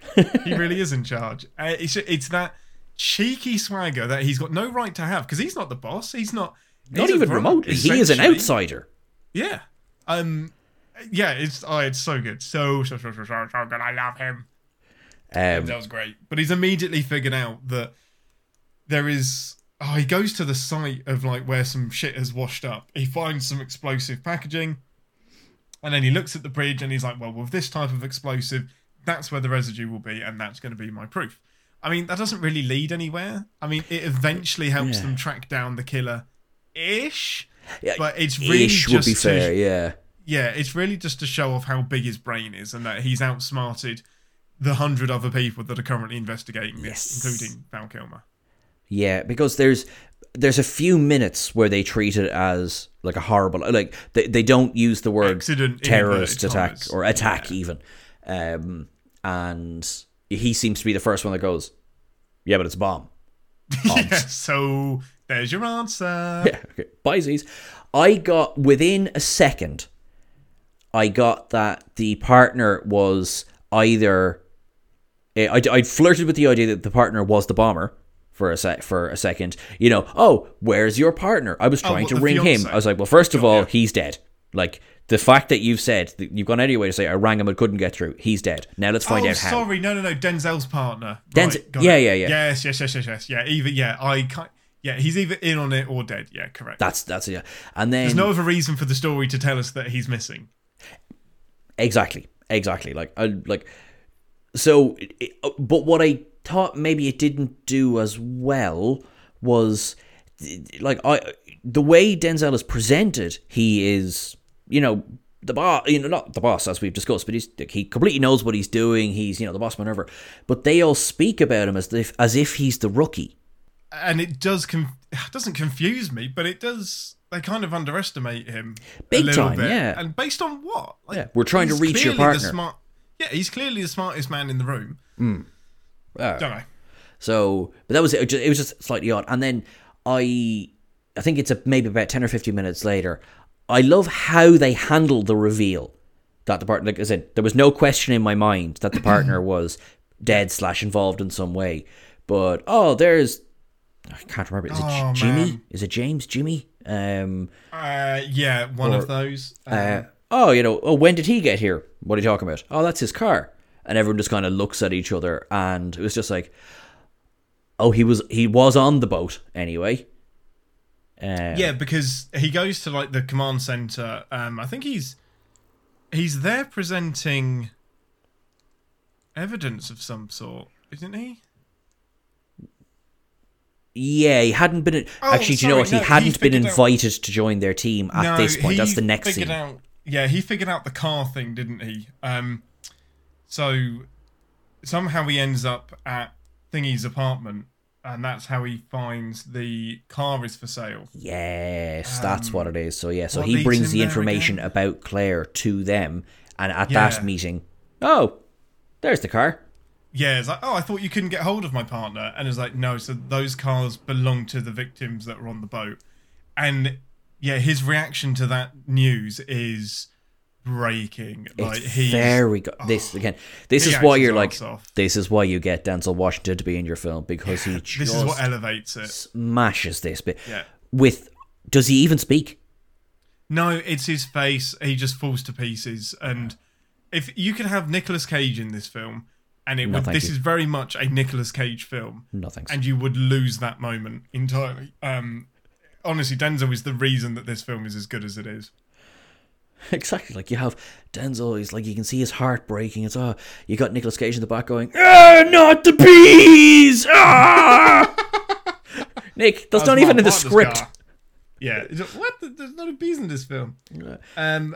He really is in charge. It's that cheeky swagger that he's got no right to have because he's not the boss. He's not even remotely. He is an outsider. Yeah. It's so good. So good. I love him. That was great. But he's immediately figured out that there is. Oh, he goes to the site of where some shit has washed up. He finds some explosive packaging, and then he looks at the bridge and he's like, "Well, with this type of explosive, that's where the residue will be, and that's going to be my proof." I mean, that doesn't really lead anywhere. I mean, it eventually helps them track down the killer, ish. Yeah, but it's really just would be fair, it's really just to show off how big his brain is and that he's outsmarted the 100 other people that are currently investigating this, including Val Kilmer. Yeah, because there's a few minutes where they treat it as like a horrible, like they don't use the word accident, terrorist attack or attack even, and he seems to be the first one that goes, but it's a bomb. So. There's your answer. Yeah, okay. Byesies. I got, within a second, that the partner was either... I flirted with the idea that the partner was the bomber for a second. Where's your partner? I was trying to ring him. I was like, well, first of all, he's dead. Like, the fact that you've said, you've gone out of your way to say, I rang him and couldn't get through. He's dead. Now let's find out how. Oh, sorry. No. Denzel's partner. Denzel. Right, yeah. Yes. Yeah, even, I can't... Yeah, he's either in on it or dead. Yeah, correct. That's it. Yeah. And then there's no other reason for the story to tell us that he's missing. Exactly. But what I thought maybe it didn't do as well was the way Denzel is presented. He is, the boss. Not the boss as we've discussed, but he completely knows what he's doing. He's the boss man ever. But they all speak about him as if he's the rookie. And it doesn't confuse me, but it does. They kind of underestimate him a little bit. Yeah. And based on what? We're trying to reach your partner. He's clearly the smartest man in the room. Mm. Don't know. So, but that was it. It was just slightly odd. And then I think it's maybe about 10 or 15 minutes later. I love how they handled the reveal that the partner. Like I said, there was no question in my mind that the partner was dead / involved in some way. But there's. I can't remember. Is it Jimmy? Man. Is it James? Jimmy? One of those. When did he get here? What are you talking about? Oh, that's his car. And everyone just kind of looks at each other, and it was just like, oh, he was on the boat anyway. Because he goes to the command center. I think he's there presenting evidence of some sort, isn't he? Yeah, he hadn't been... he hadn't been invited to join their team at this point. That's the next scene. He figured out the car thing, didn't he? So, somehow he ends up at Thingy's apartment, and that's how he finds the car is for sale. Yes, that's what it is. So, he brings the information about Claire to them, and at that meeting, there's the car. yeah, it's like, oh, I thought you couldn't get hold of my partner. And it's like, no, so those cars belong to the victims that were on the boat. And yeah, his reaction to that news is breaking. Like, it's very good. This is why you're like, this is why you get Denzel Washington to be in your film, because he just this is what elevates it. Smashes this bit. Yeah. Does he even speak? No, it's his face. He just falls to pieces. And if you could have Nicolas Cage in this film, and this is very much a Nicolas Cage film. No, thanks. And you would lose that moment entirely. Honestly, Denzel is the reason that this film is as good as it is. Exactly. Like, you have Denzel, he's like, you can see his heart breaking. It's, you got Nicolas Cage in the back going, "Ah, not the bees! Ah!" Nick, that's not even in the script. Yeah. What? There's not a bees in this film. Yeah. I'm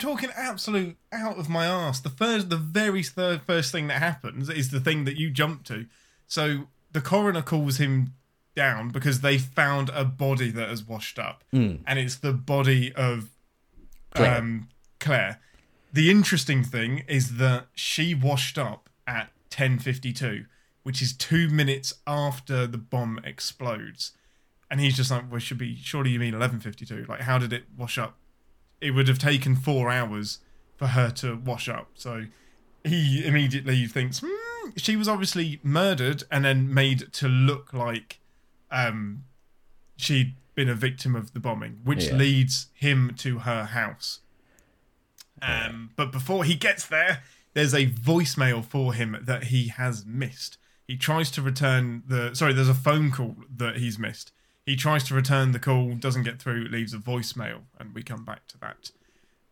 talking absolute out of my arse. The very first thing that happens is the thing that you jump to. So the coroner calls him down because they found a body that has washed up. Mm. And it's the body of Claire. The interesting thing is that she washed up at 10:52, which is 2 minutes after the bomb explodes. And he's just like, well, surely you mean 11:52. Like, how did it wash up? It would have taken 4 hours for her to wash up. So he immediately thinks, she was obviously murdered and then made to look like she'd been a victim of the bombing, which leads him to her house. But before he gets there, there's a voicemail for him that he has missed. He tries to return there's a phone call that he's missed. He tries to return the call, doesn't get through, leaves a voicemail, and we come back to that.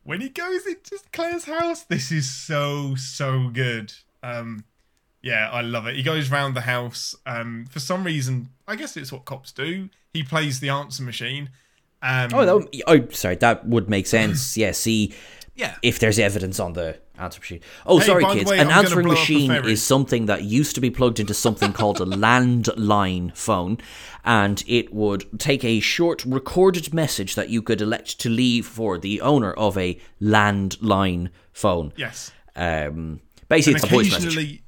When he goes into Claire's house, this is so, so good. Yeah, I love it. He goes round the house. For some reason, I guess it's what cops do. He plays the answer machine. That would make sense. Yeah, see, yeah, if there's evidence on the answer machine. Oh, hey, sorry, kids. An answering machine is something that used to be plugged into something called a landline phone, and it would take a short recorded message that you could elect to leave for the owner of a landline phone. Yes. Basically, and it's a voice message.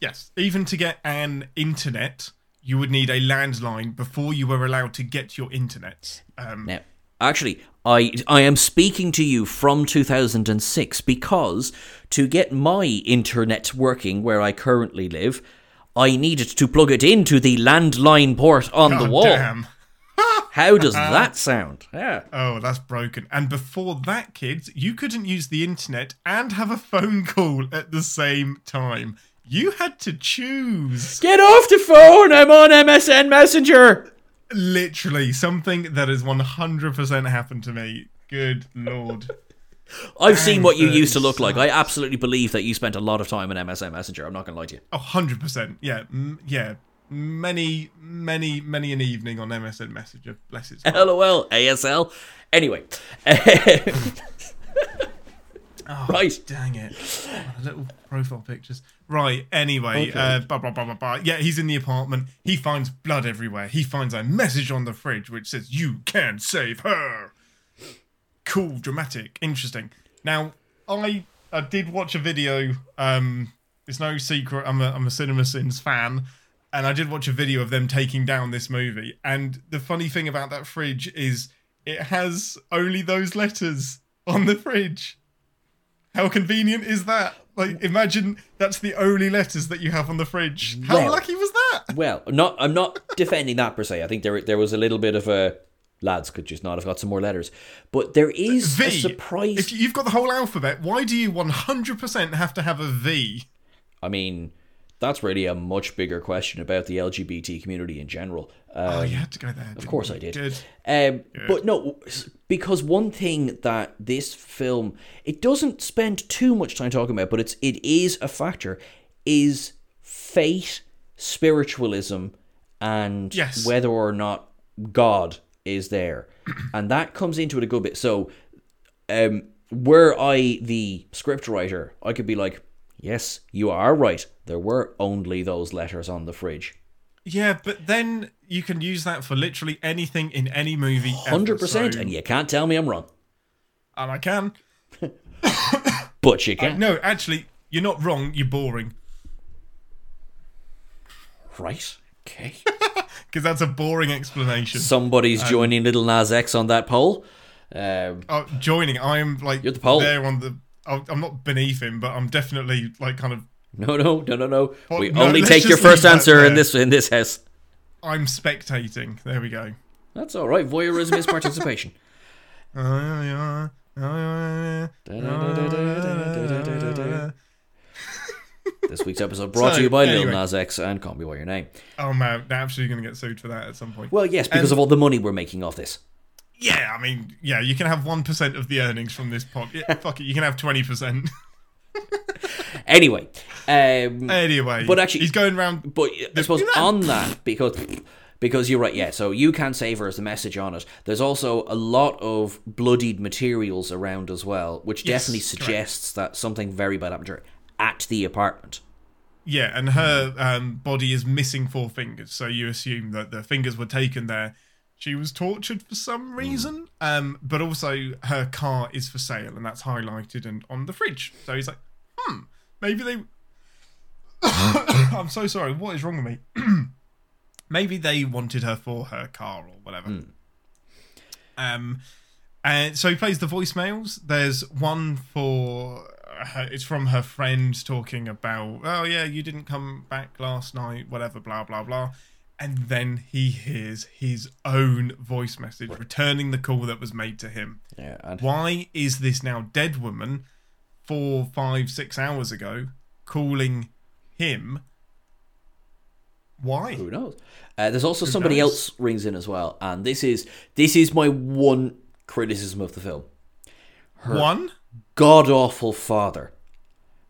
Yes. Even to get an internet, you would need a landline before you were allowed to get your internet. Now, actually, I am speaking to you from 2006 because to get my internet working where I currently live, I needed to plug it into the landline port on the wall. Damn. How does that sound? Yeah. Oh, that's broken. And before that, kids, you couldn't use the internet and have a phone call at the same time. You had to choose. Get off the phone! I'm on MSN Messenger! Literally, something that has 100% happened to me. Good lord. I've seen what you used to look like. I absolutely believe that you spent a lot of time on MSN Messenger. I'm not going to lie to you. Oh, 100%. Yeah, yeah. Many, many, many an evening on MSN Messenger. Bless its heart. LOL, ASL. Anyway. Oh, right. Dang it. Little profile pictures. Right, anyway. Okay. Yeah, he's in the apartment. He finds blood everywhere. He finds a message on the fridge which says, "You can save her." Cool, dramatic, interesting. Now, I did watch a video. It's no secret I'm a CinemaSins fan. And I did watch a video of them taking down this movie. And the funny thing about that fridge is it has only those letters on the fridge. How convenient is that? Like, imagine that's the only letters that you have on the fridge. How lucky was that? Well, I'm not defending that per se. I think there was a little bit of a, lads could just not have got some more letters. But there is a surprise. If you've got the whole alphabet, why do you 100% have to have a V? I mean, that's really a much bigger question about the LGBT community in general. You had to go there. Of course I did. But no, because one thing that this film, it doesn't spend too much time talking about, but it is a factor, is fate, spiritualism, and whether or not God is there. And that comes into it a good bit. So were I the scriptwriter, I could be like, yes, you are right. There were only those letters on the fridge. Yeah, but then you can use that for literally anything in any movie. 100%, and you can't tell me I'm wrong. And I can. But you can. No, actually, you're not wrong. You're boring. Right? Okay. Because that's a boring explanation. Somebody's joining Little Nas X on that pole. Joining. I'm like you're the pole. There on the. I'm not beneath him, but I'm definitely like kind of. No. Well, only take your first answer in this house. I'm spectating. There we go. That's all right. Voyeurism is participation. This week's episode brought to you by Lil Nas X and Call Me By Your Name. Oh man, they're absolutely going to get sued for that at some point. Well, yes, because of all the money we're making off this. Yeah, I mean, yeah, you can have 1% of the earnings from this pod. Yeah, fuck it, you can have 20%. Anyway. But actually, he's going round. But I suppose on that, because you're right, yeah, so you can save her as the message on it. There's also a lot of bloodied materials around as well, which definitely suggests that something very bad happened to her at the apartment. Yeah, and her body is missing 4 fingers, so you assume that the fingers were taken there. She was tortured for some reason, but also her car is for sale, and that's highlighted and on the fridge. So he's like, maybe they... I'm so sorry, what is wrong with me? Maybe they wanted her for her car or whatever. And so he plays the voicemails. There's one for her, it's from her friend talking about, oh yeah, you didn't come back last night, whatever, blah blah blah. And then he hears his own voice message returning the call that was made to him. Yeah. Why is this now dead woman 4, 5, 6 hours ago calling him? Why? Who knows? There's also somebody else rings in as well, and this is my one criticism of the film. Her god awful father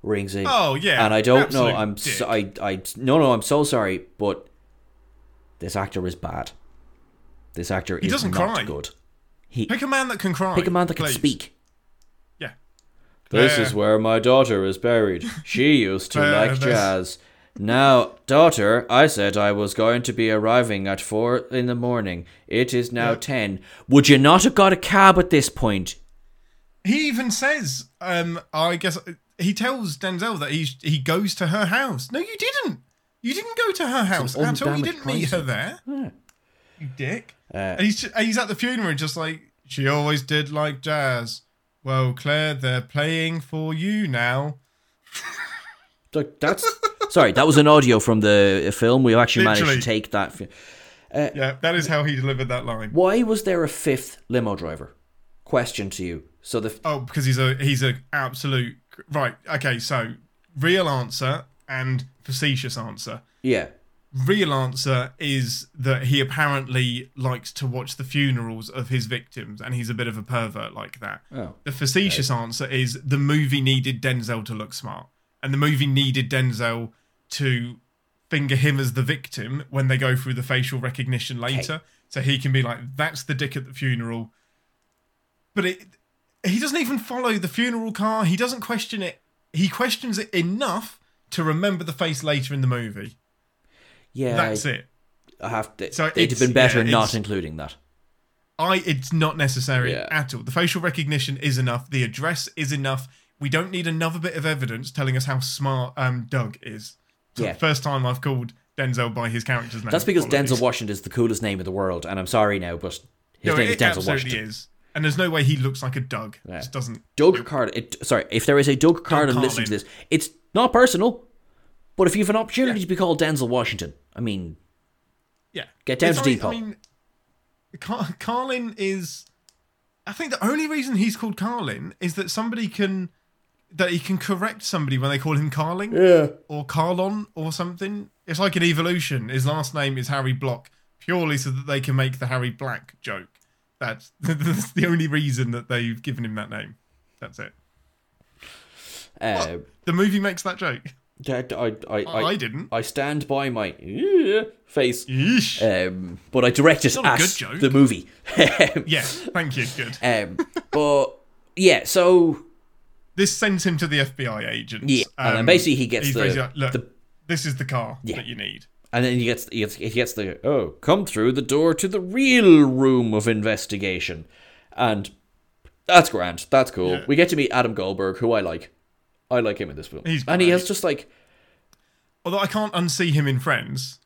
rings in. Oh yeah, and I don't know. I'm so sorry, but this actor is bad. This actor is not good. Pick a man that can cry. Pick a man that can speak. Yeah. This is where my daughter is buried. She used to like jazz. Now, daughter, I said I was going to be arriving at 4 in the morning. It is now 10. Would you not have got a cab at this point? He even says, I guess, he tells Denzel that he goes to her house. No, you didn't. You didn't go to her house at all. You didn't meet her there. Yeah. You dick. And he's at the funeral just like, she always did like jazz. Well, Claire, they're playing for you now. Sorry, that was an audio from the film. We actually managed to take that. That is how he delivered that line. Why was there a 5th limo driver? Question to you. So because he's a absolute right. Okay, so real answer and facetious answer. Yeah. Real answer is that he apparently likes to watch the funerals of his victims, and he's a bit of a pervert like that. Oh, the facetious answer is the movie needed Denzel to look smart. And the movie needed Denzel to finger him as the victim when they go through the facial recognition later. Okay. So he can be like, that's the dick at the funeral. But he doesn't even follow the funeral car. He doesn't question it. He questions it enough to remember the face later in the movie. Yeah. That's it. It'd have been better not including that. It's not necessary at all. The facial recognition is enough. The address is enough. We don't need another bit of evidence telling us how smart Doug is. Yeah. The first time I've called Denzel by his character's name. That's because Denzel Washington is the coolest name in the world, and I'm sorry now, but his name is Denzel Washington. Is. And there's no way he looks like a Doug. Yeah. It doesn't. Doug Carter. Sorry, if there is a Doug Carter listening to this, it's not personal, but if you have an opportunity to be called Denzel Washington, I mean, get down to Depot. I mean, Carlin is... I think the only reason he's called Carlin is that that he can correct somebody when they call him Carling or Carlon or something. It's like an evolution. His last name is Harry Block purely so that they can make the Harry Black joke. That's the only reason that they've given him that name. That's it. The movie makes that joke. I didn't. I stand by my face. But I directed at the movie. Thank you. Good. But yeah, so... This sends him to the FBI agents. Yeah, and then basically he gets like, look, this is the car that you need. And then he gets the, come through the door to the real room of investigation. And that's grand. That's cool. Yeah. We get to meet Adam Goldberg, who I like. I like him in this film. He's great. And he has just like... Although I can't unsee him in Friends.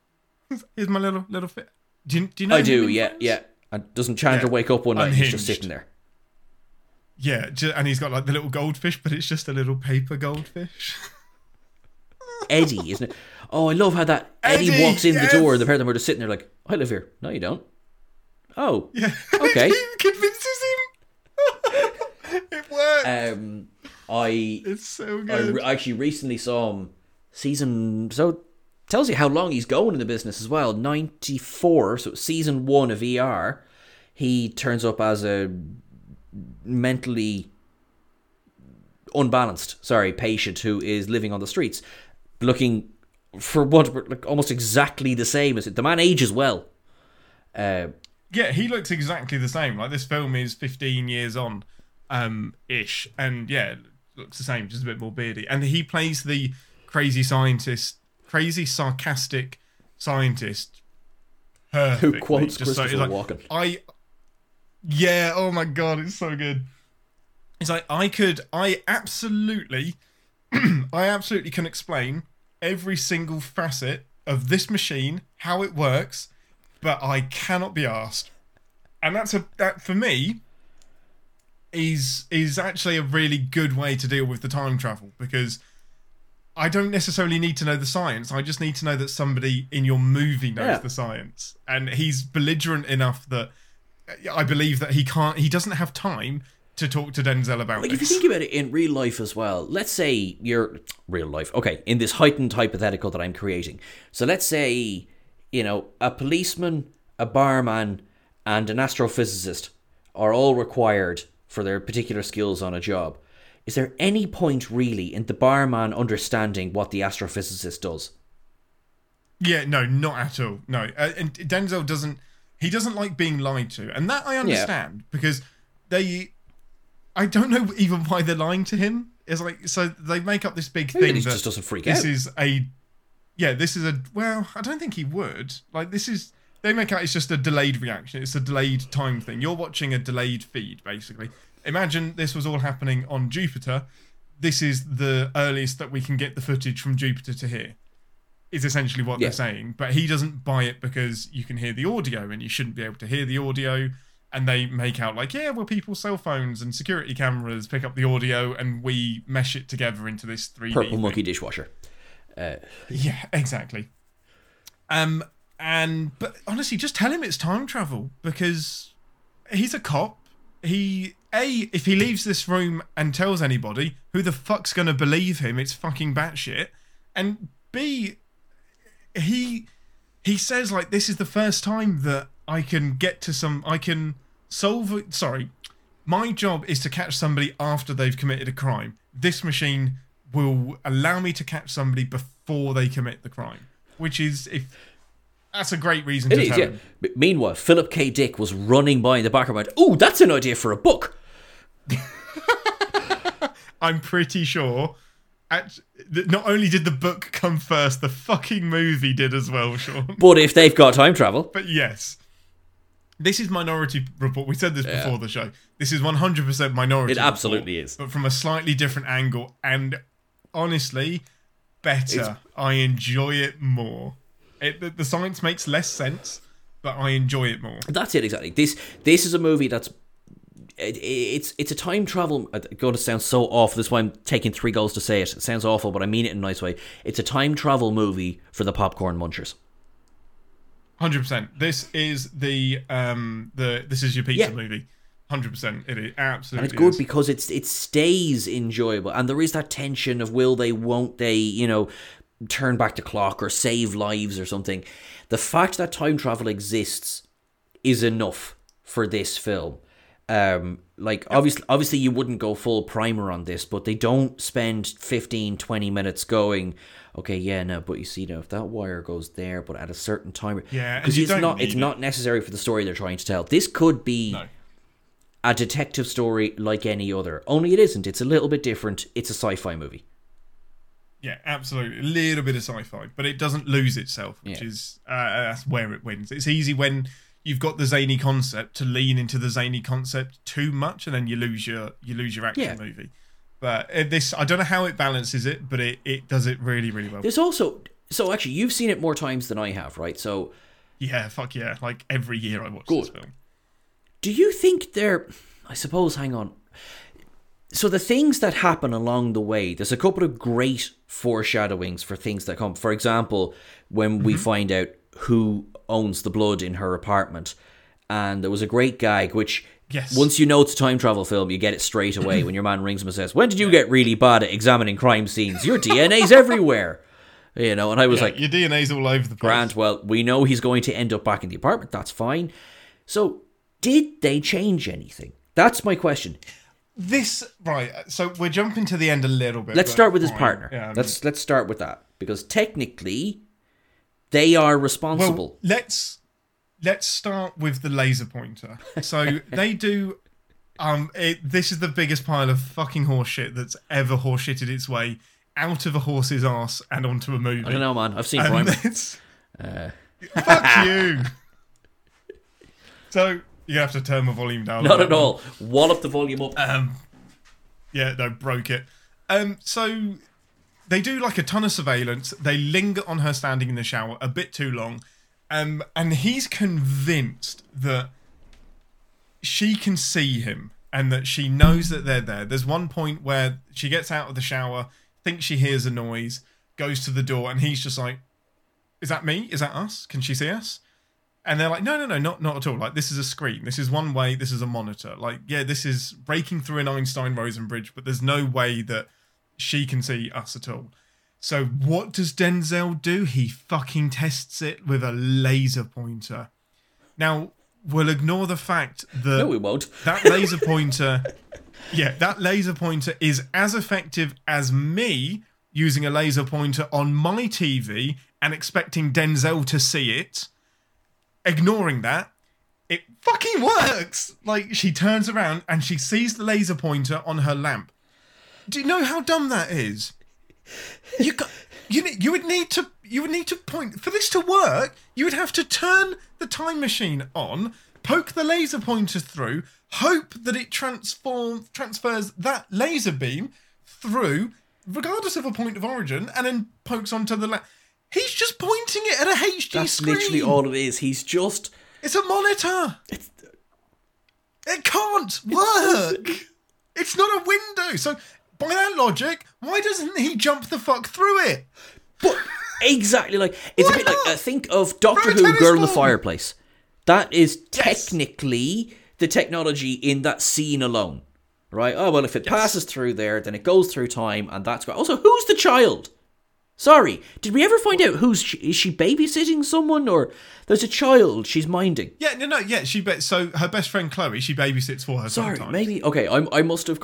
Here's my little fit. Do you know? I do. Yeah. And doesn't Chandler wake up one night? Unhinged. He's just sitting there. Yeah, and he's got like the little goldfish, but it's just a little paper goldfish. Eddie, isn't it? Oh, I love how that Eddie walks in the door, and the pair of them are just sitting there like, I live here. No, you don't. Oh, yeah. Okay. It convinces him. It works. It's so good. I actually recently saw him season, so it tells you how long he's going in the business as well. 94, so season 1 of ER, he turns up as a mentally unbalanced, patient who is living on the streets, looking for what, like, almost exactly the same as it. The man ages well. Yeah, he looks exactly the same. Like, this film is 15 years on, ish, and yeah, looks the same, just a bit more beardy. And he plays the crazy sarcastic scientist, who quotes Christopher Walken. Oh my god, it's so good. It's like, I absolutely can explain every single facet of this machine, how it works, but I cannot be asked. And that for me is actually a really good way to deal with the time travel, because I don't necessarily need to know the science. I just need to know that somebody in your movie knows the science. And he's belligerent enough that I believe that he doesn't have time to talk to Denzel about this. If you think about it in real life as well, let's say in this heightened hypothetical that I'm creating. So let's say, a policeman, a barman, and an astrophysicist are all required for their particular skills on a job. Is there any point really in the barman understanding what the astrophysicist does? Yeah, no, not at all. No, and Denzel doesn't. He doesn't like being lied to, and that I understand because I don't know even why they're lying to him. It's like, so they make up this big thing that he just doesn't freak out. Well, I don't think he would. Like, this is. They make out it's just a delayed reaction. It's a delayed time thing. You're watching a delayed feed, basically. Imagine this was all happening on Jupiter. This is the earliest that we can get the footage from Jupiter to here, is essentially what they're saying. But he doesn't buy it because you can hear the audio and you shouldn't be able to hear the audio. And they make out like, people's cell phones and security cameras pick up the audio and we mesh it together into this 3D Purple Monkey dishwasher. Yeah, exactly. But honestly, just tell him it's time travel, because he's a cop. If he leaves this room and tells anybody, who the fuck's going to believe him? It's fucking batshit. And B, he says, like, this is the first time that my job is to catch somebody after they've committed a crime. This machine will allow me to catch somebody before they commit the crime, which is, if... That's a great reason to tell him. But meanwhile, Philip K. Dick was running by in the background. Oh, that's an idea for a book. I'm pretty sure. Not only did the book come first, the fucking movie did as well, Sean. But if they've got time travel. But yes. This is Minority Report. We said this before the show. This is 100% Minority Report. It absolutely is. But from a slightly different angle. And honestly, better. I enjoy it more. The science makes less sense, but I enjoy it more. That's it, exactly. This is a movie that's... It's a time travel... I'm going to sound so awful. That's why I'm taking 3 goals to say it. It sounds awful, but I mean it in a nice way. It's a time travel movie for the popcorn munchers. 100%. This is this is your pizza movie. 100%. It is, absolutely. And it's good because it stays enjoyable. And there is that tension of will they, won't they, turn back the clock or save lives or something. The fact that time travel exists is enough for this film. Obviously you wouldn't go full primer on this, but they don't spend 15-20 minutes going, but you see now if that wire goes there, but at a certain time, because it's not necessary for the story they're trying to tell. This could be a detective story like any other, only it isn't. It's a little bit different. It's a sci-fi movie. Yeah, absolutely. A little bit of sci-fi, but it doesn't lose itself, which is that's where it wins. It's easy when you've got the zany concept to lean into the zany concept too much, and then you lose your action movie. But this, I don't know how it balances it, but it does it really, really well. There's also So actually, you've seen it more times than I have, right? So yeah, fuck yeah. Like every year I watch this film. Do you think they're... I suppose, hang on. So the things that happen along the way, there's a couple of great foreshadowings for things that come. For example, when we find out who owns the blood in her apartment. And there was a great gag, which... Yes. Once you know it's a time travel film, you get it straight away when your man rings him and says, when did you get really bad at examining crime scenes? Your DNA's everywhere. You know, and I was like... Your DNA's all over the place. Grant, well, we know he's going to end up back in the apartment. That's fine. So, did they change anything? That's my question. Right, so we're jumping to the end a little bit. Let's start with his partner. Yeah, let's start with that. Because technically, they are responsible. Well, Let's start with the laser pointer. So they do... this is the biggest pile of fucking horseshit that's ever horseshitted its way out of a horse's arse and onto a movie. I don't know, man. I've seen Prime. Fuck you! So you have to turn the volume down. Not at all. Wallop the volume up. Broke it. So they do like a ton of surveillance. They linger on her standing in the shower a bit too long. And he's convinced that she can see him and that she knows that they're there. There's one point where she gets out of the shower, thinks she hears a noise, goes to the door, and he's just like, is that me? Is that us? Can she see us? And they're like, no, not at all. Like, this is a screen. This is one way. This is a monitor. Like, yeah, this is breaking through an Einstein-Rosenbridge, but there's no way that she can see us at all. So what does Denzel do? He fucking tests it with a laser pointer. Now, we'll ignore the fact that... No, we won't. That laser pointer... Yeah, that laser pointer is as effective as me using a laser pointer on my TV and expecting Denzel to see it. Ignoring that, it fucking works! Like, she turns around and she sees the laser pointer on her lamp. Do you know how dumb that is? You would need to point for this to work. You would have to turn the time machine on, poke the laser pointer through, hope that it transfers that laser beam through, regardless of a point of origin, and then pokes onto the. He's just pointing it at a HD screen. That's literally all it is. He's just. It's a monitor. It can't work. It's not a window. So. By that logic, why doesn't he jump the fuck through it? But exactly, like it's a bit not? Like think of Doctor Who, Girl in the Fireplace. That is technically the technology in that scene alone, right? Oh well, if it passes through there, then it goes through time, and that's great. Also, who's the child? Sorry, did we ever find out who's she? Is she babysitting someone, or there's a child she's minding? Yeah, no, she. So her best friend Chloe, she babysits for her. Sorry, sometimes. Maybe okay. I must have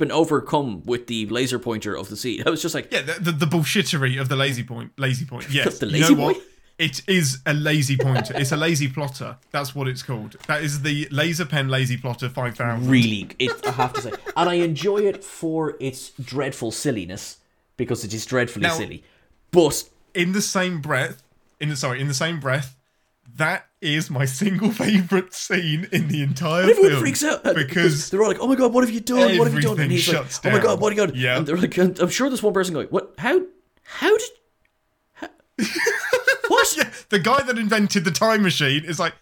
been overcome with the laser pointer of the scene. I was just like, yeah, the bullshittery of the lazy point. Yes, the lazy boy? What? It is a lazy pointer. It's a lazy plotter. That's what it's called. That is the laser pen lazy plotter 5000. Really, I have to say, and I enjoy it for its dreadful silliness. Because it is dreadfully silly, but in the same breath, that is my single favourite scene in the entire film. Everyone freaks out because they're all like, "Oh my god, what have you done? What have you done?" And he's like, "Oh my god, what have you done?" Yep. And they're like, and "I'm sure there's one person going, what? How did? What?" Yeah, the guy that invented the time machine is like,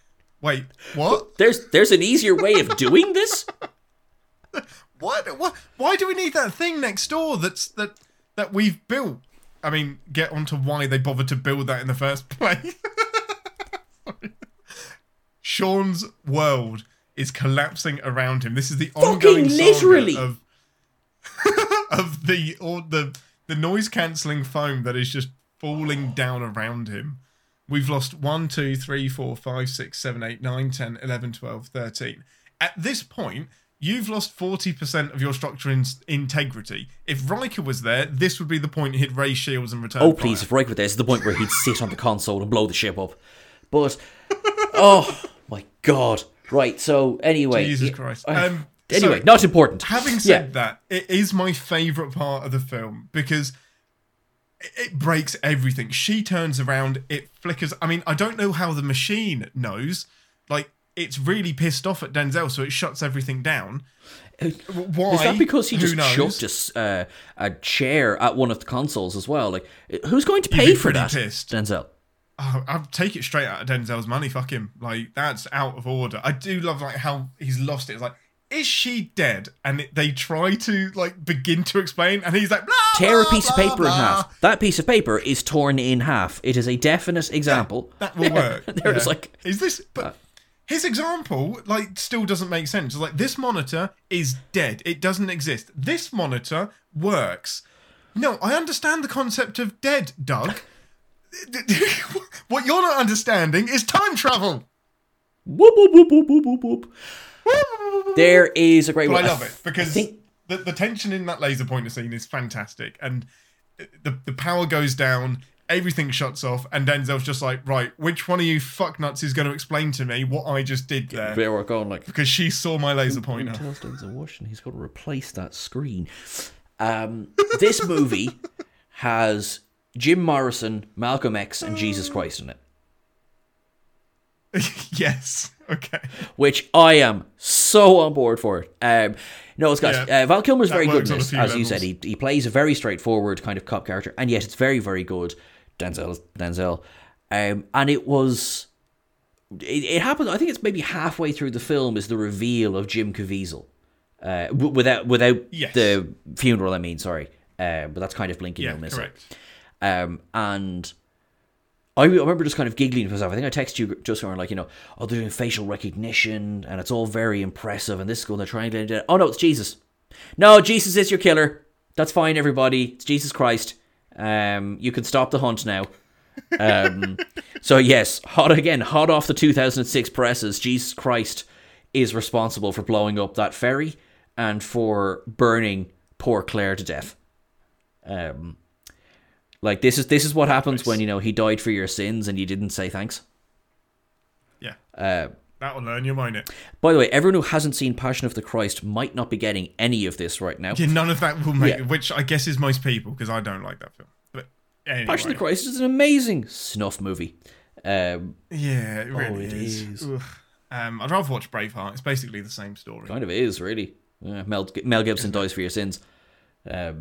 "Wait, what? There's an easier way of doing this." What? Why do we need that thing next door? That we've built. I mean, get onto why they bothered to build that in the first place. Sean's world is collapsing around him. This is the ongoing saga of the noise cancelling foam that is just falling down around him. We've lost 1, 2, 3, 4, 5, 6, 7, 8, 9, 10, 11, 12, 13. At this point, you've lost 40% of your structural integrity. If Riker was there, this would be the point he'd raise shields and return fire. Oh, please, if Riker were there, it's the point where he'd sit on the console and blow the ship up. But, oh, my God. Right, so, anyway. Jesus Christ. Anyway, so, not important. Having said that, it is my favourite part of the film because it breaks everything. She turns around, it flickers. I mean, I don't know how the machine knows. Like, it's really pissed off at Denzel, so it shuts everything down. Why? Is that because he just chucked a chair at one of the consoles as well? Like, who's going to pay for that? Pissed. Denzel. Oh, I'll take it straight out of Denzel's money. Fuck him. Like, that's out of order. I do love like how he's lost it. It's like, is she dead? And they try to like begin to explain, and he's like, blah, tear a piece of paper in half. That piece of paper is torn in half. It is a definite example. Yeah, that will work. There's like, is this? But his example like still doesn't make sense. It's like, this monitor is dead. It doesn't exist. This monitor works. No, I understand the concept of dead, Doug. What you're not understanding is time travel. Whoop whoop whoop whoop whoop whoop whoop. There is a great one. I love it because the tension in that laser pointer scene is fantastic, and the power goes down, everything shuts off, and Denzel's just like, right, which one of you fucknuts is going to explain to me what I just did there? They were going like, because she saw my laser pointer. He tells Denzel Washington he's got to replace that screen. This movie has Jim Morrison, Malcolm X, and Jesus Christ in it. Yes. Okay. Which I am so on board for it. No, it's got Val Kilmer's very good in this, as you said. He plays a very straightforward kind of cop character, and yet it's very, very good. Denzel. And it was... It happened, I think it's maybe halfway through the film is the reveal of Jim Caviezel. Without the funeral, I mean, sorry. But that's kind of blinking illness. Correct. And... I remember just kind of giggling to myself. I think I texted you just going like, they're doing facial recognition and it's all very impressive and this is going to try and... Oh, no, it's Jesus. No, Jesus is your killer. That's fine, everybody. It's Jesus Christ. You can stop the hunt now. So, yes, hot off the 2006 presses, Jesus Christ is responsible for blowing up that ferry and for burning poor Claire to death. Like, this is what happens when, he died for your sins and you didn't say thanks. Yeah. That'll learn you, won't it? By the way, everyone who hasn't seen Passion of the Christ might not be getting any of this right now. Yeah, none of that will make it, which I guess is most people, because I don't like that film. But anyway. Passion of the Christ is an amazing snuff movie. It really is. I'd rather watch Braveheart. It's basically the same story. Kind of is, really. Mel Gibson dies for your sins. Yeah.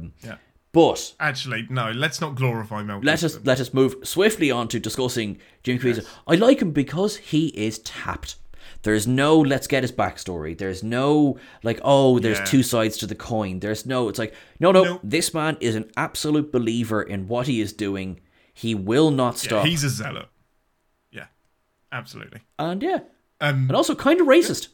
But actually, no. Let's not glorify Mel Gibson. Let us move swiftly on to discussing Jim Caviezel. Yes. I like him because he is tapped. There's no let's get his backstory. There's no like there's two sides to the coin. There's no it's like no. This man is an absolute believer in what he is doing. He will not stop. Yeah, he's a zealot. Yeah, absolutely. And and also kind of racist.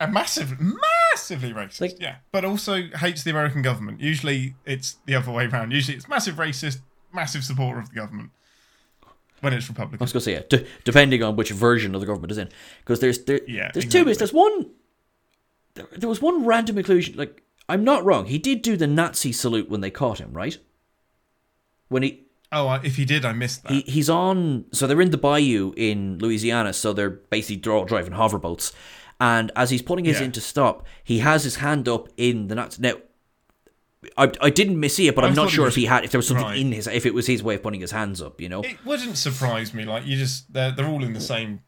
A massively racist, like, but also hates the American government. Usually it's the other way around. Usually it's massive racist, massive supporter of the government when it's Republican. I was going to say, depending on which version of the government is in. Because there's exactly. Two bits. There's one... There was one random inclusion. Like, I'm not wrong. He did do the Nazi salute when they caught him, right? When he... Oh, if he did, I missed that. He's on... So they're in the bayou in Louisiana, so they're basically driving hoverboats. And as he's putting his in to stop, he has his hand up in the Nazi. Now, I didn't see it, but I'm not sure if there was something in his, if it was his way of putting his hands up, It wouldn't surprise me. Like, they're all in the same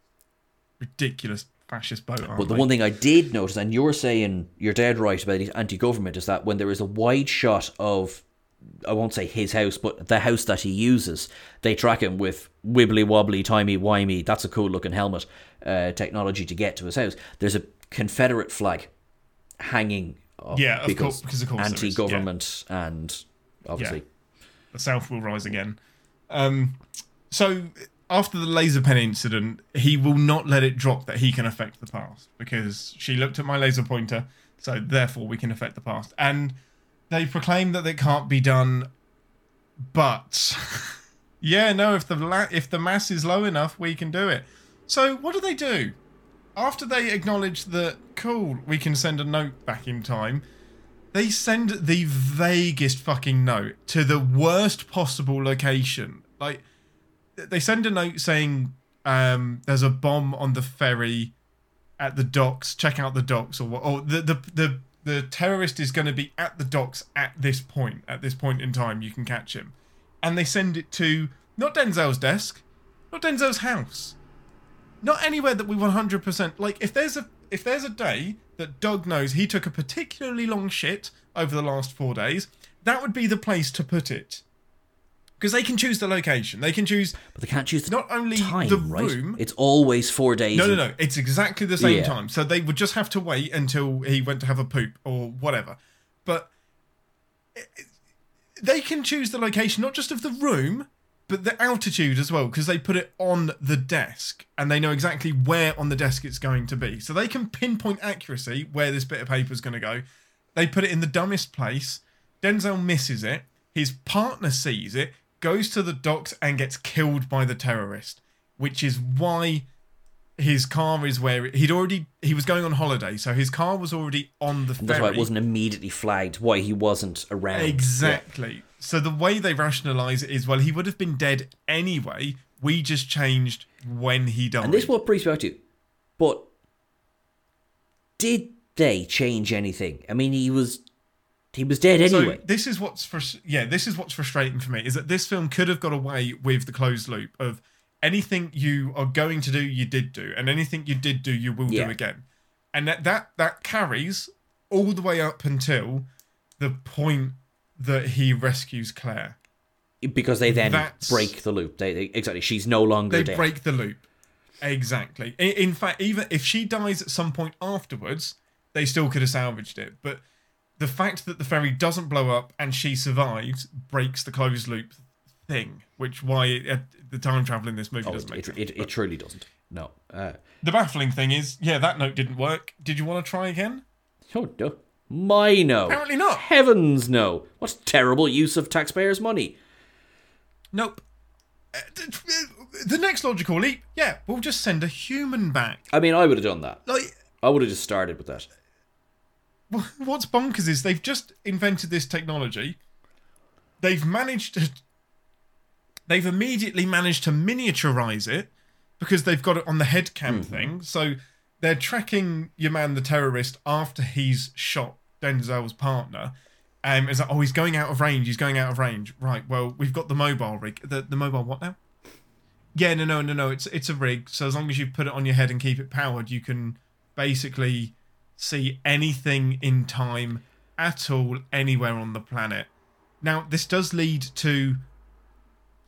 ridiculous fascist boat. But the one thing I did notice, and you're saying you're dead right about anti-government, is that when there is a wide shot of, I won't say his house, but the house that he uses, they track him with wibbly-wobbly, timey-wimey, that's a cool-looking helmet technology to get to his house. There's a Confederate flag hanging up because anti-government and obviously... Yeah. The South will rise again. So after the laser pen incident, he will not let it drop that he can affect the past because she looked at my laser pointer, so therefore we can affect the past. And... They proclaim that it can't be done, but if the mass is low enough, we can do it. So what do they do? After they acknowledge that, cool, we can send a note back in time, they send the vaguest fucking note to the worst possible location. Like, they send a note saying there's a bomb on the ferry at the docks, check out the docks, or the terrorist is going to be at the docks at this point. At this point in time, you can catch him. And they send it to not Denzel's desk, not Denzel's house, not anywhere that we 100%... Like, if there's a if there's a day that Doug knows he took a particularly long shit over the last 4 days, that would be the place to put it. Because they can choose the location. They can choose... But they can't choose the not only time, the room... Right? It's always 4 days. No. It's exactly the same time. So they would just have to wait until he went to have a poop or whatever. But they can choose the location, not just of the room, but the altitude as well, because they put it on the desk and they know exactly where on the desk it's going to be. So they can pinpoint accuracy where this bit of paper is going to go. They put it in the dumbest place. Denzel misses it. His partner sees it, goes to the docks and gets killed by the terrorist, which is why his car is where he was going on holiday, so his car was already on the ferry. That's why it wasn't immediately flagged, why he wasn't around. Exactly. Yeah. So the way they rationalise it is, well, he would have been dead anyway, we just changed when he died. And this is what brings me back to you. But did they change anything? I mean, he was dead anyway. So this is what's frustrating for me, is that this film could have got away with the closed loop of anything you are going to do, you did do, and anything you did do, you will do again. And that carries all the way up until the point that he rescues Claire. Because they then break the loop. Exactly. She's no longer dead. They break the loop. Exactly. In fact, even if she dies at some point afterwards, they still could have salvaged it. But the fact that the ferry doesn't blow up and she survives breaks the closed loop thing, which the time travel in this movie doesn't make sense. It truly doesn't. No. The baffling thing is, that note didn't work. Did you want to try again? Oh, no. My no. Apparently not. Heavens no. What terrible use of taxpayers' money. Nope. The next logical leap, we'll just send a human back. I mean, I would have done that. I would have just started with that. What's bonkers is they've just invented this technology. They've immediately managed to miniaturize it because they've got it on the headcam thing. So they're tracking your man, the terrorist, after he's shot Denzel's partner. It's like, he's going out of range. He's going out of range. Right, well, we've got the mobile rig. The mobile what now? Yeah, no. It's a rig. So as long as you put it on your head and keep it powered, you can basically see anything in time at all anywhere on the planet. Now, this does lead to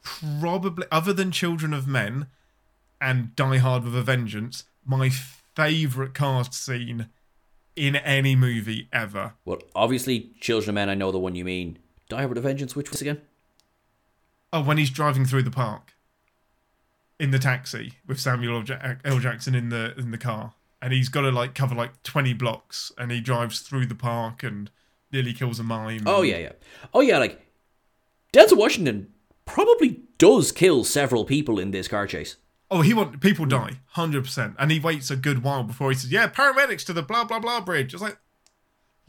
probably, other than Children of Men and Die Hard with a Vengeance, my favourite car scene in any movie ever. Well, obviously, Children of Men, I know the one you mean. Die Hard with a Vengeance, which was again? Oh, when he's driving through the park in the taxi with Samuel L. Jackson in the car. And he's got to cover 20 blocks, and he drives through the park and nearly kills a mime. Oh, yeah. Oh, yeah, Denzel Washington probably does kill several people in this car chase. Oh, people die, 100%. And he waits a good while before he says, paramedics to the blah, blah, blah bridge. It's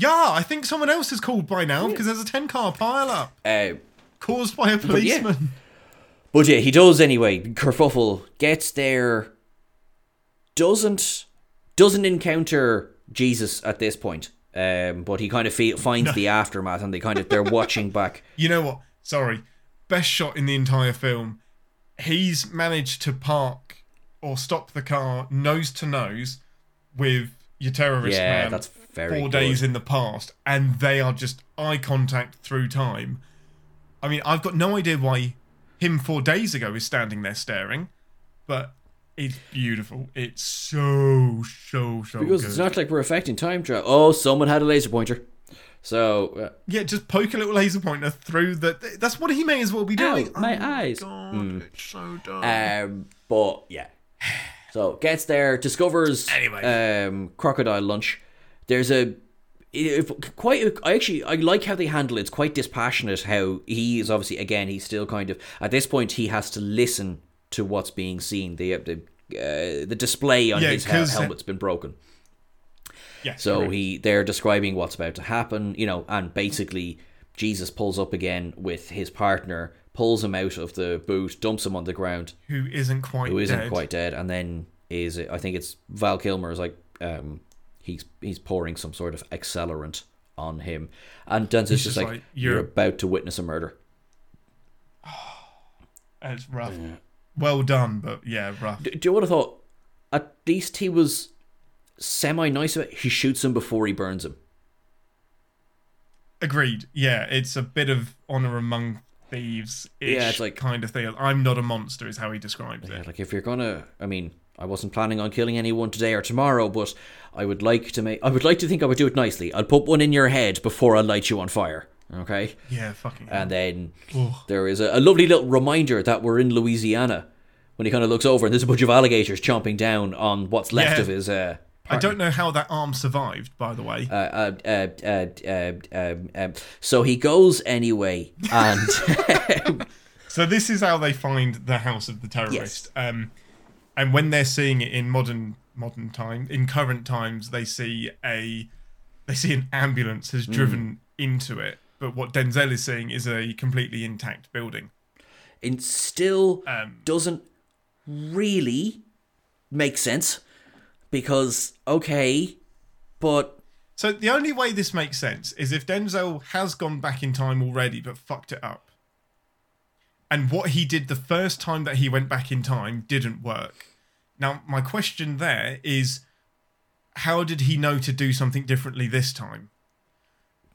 I think someone else is called by now because there's a 10-car pile-up caused by a policeman. But he does anyway. Kerfuffle gets there, doesn't encounter Jesus at this point, but he kind of finds the aftermath, and they're watching back. You know what? Sorry, best shot in the entire film. He's managed to park or stop the car nose to nose with your terrorist man. That's very four good. Days in the past, and they are just eye contact through time. I mean, I've got no idea why him 4 days ago is standing there staring, but. It's beautiful. It's so because good. It's not like we're affecting time travel. Oh, someone had a laser pointer. So... just poke a little laser pointer through the... That's what he may as well be doing. Oh, my eyes. God, It's so dumb. But, yeah. So, gets there, discovers crocodile lunch. There's a... I like how they handle it. It's quite dispassionate how he is obviously, again, he's still kind of... At this point, he has to listen to what's being seen. The display on his helmet's been broken. Yeah, so correct. They're describing what's about to happen, and basically Jesus pulls up again with his partner, pulls him out of the boot, dumps him on the ground. Who isn't quite dead, and then I think it's Val Kilmer is he's pouring some sort of accelerant on him, and Denzel's just like you're about to witness a murder. Oh, that's rough. Yeah. Well done, but rough. Do you would have thought at least he was semi-nice about it, he shoots him before he burns him. Agreed. Yeah, it's a bit of honor among thieves-ish it's like, kind of thing. I'm not a monster is how he describes it. Like, if you're gonna... I mean, I wasn't planning on killing anyone today or tomorrow, but I would like to make... I would like to think I would do it nicely. I'll put one in your head before I light you on fire. Okay? Yeah, fucking hell. And then there is a lovely little reminder that we're in Louisiana when he kind of looks over and there's a bunch of alligators chomping down on what's left of his... I don't know how that arm survived, by the way. So he goes anyway, and so this is how they find the house of the terrorist. Yes. And when they're seeing it in modern time, in current times, they see an ambulance has driven into it. But what Denzel is seeing is a completely intact building. It still doesn't really make sense. Because, okay, but... So the only way this makes sense is if Denzel has gone back in time already but fucked it up. And what he did the first time that he went back in time didn't work. Now, my question there is, how did he know to do something differently this time?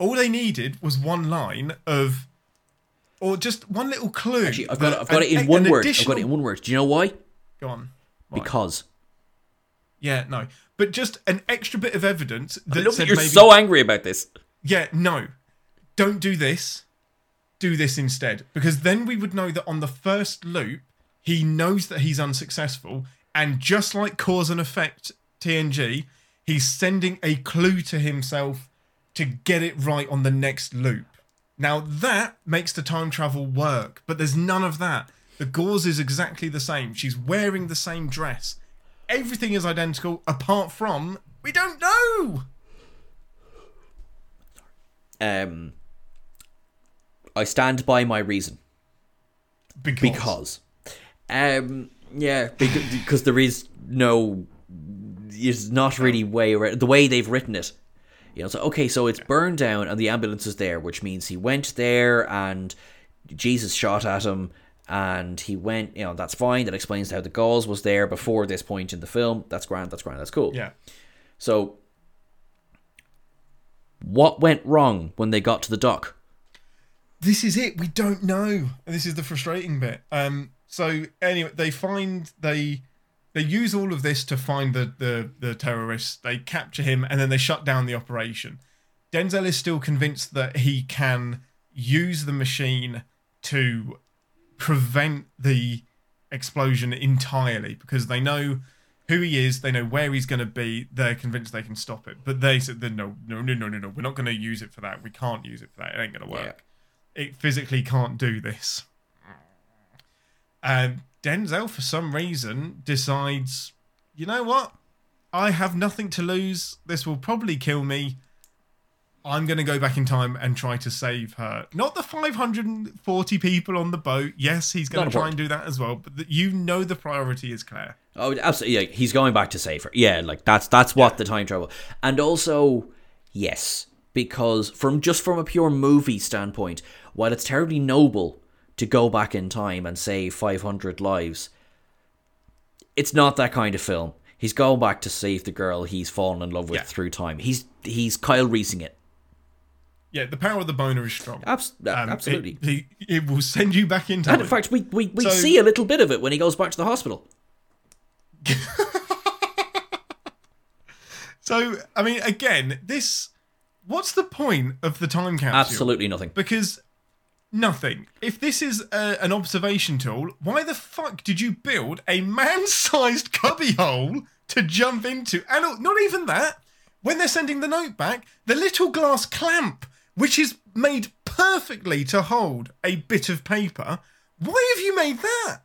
All they needed was one line of... Or just one little clue. Actually, I've got it in one word. Do you know why? Go on. Why? Because... Yeah, no. But just an extra bit of evidence that you're maybe, so angry about this. Yeah, no. Don't do this. Do this instead. Because then we would know that on the first loop, he knows that he's unsuccessful. And just like Cause and Effect TNG, he's sending a clue to himself to get it right on the next loop. Now that makes the time travel work. But there's none of that. The Gauze is exactly the same. She's wearing the same dress. Everything is identical, apart from we don't know. I stand by my reason. Because there is no, is not really way around the way they've written it. You know, so okay, so it's burned down and the ambulance is there, which means he went there and Jesus shot at him. And he went, you know, that's fine. That explains how the Gauze was there before this point in the film. That's grand. That's cool. Yeah. So, what went wrong when they got to the dock? This is it. We don't know. This is the frustrating bit. So anyway, they use all of this to find the terrorists. They capture him and then they shut down the operation. Denzel is still convinced that he can use the machine to prevent the explosion entirely, because they know who he is, they know where he's going to be, they're convinced they can stop it. But they said, no, we're not going to use it for that. We can't use it for that. It ain't going to work. Yeah. It physically can't do this. And Denzel, for some reason, decides, you know what? I have nothing to lose. This will probably kill me. I'm going to go back in time and try to save her. Not the 540 people on the boat. Yes, he's going to try and do that as well. But you know the priority is Claire. Oh, absolutely. Yeah, he's going back to save her. Yeah, like that's what the time travel. And also, yes, because from a pure movie standpoint, while it's terribly noble to go back in time and save 500 lives, it's not that kind of film. He's going back to save the girl he's fallen in love with through time. He's Kyle Reesing it. Yeah, the power of the boner is strong. Absolutely. It will send you back in time. And in fact, we see a little bit of it when he goes back to the hospital. So, I mean, again, what's the point of the time capsule? Absolutely nothing. Because nothing. If this is an observation tool, why the fuck did you build a man-sized cubbyhole to jump into? And not even that. When they're sending the note back, the little glass clamp, which is made perfectly to hold a bit of paper. Why have you made that?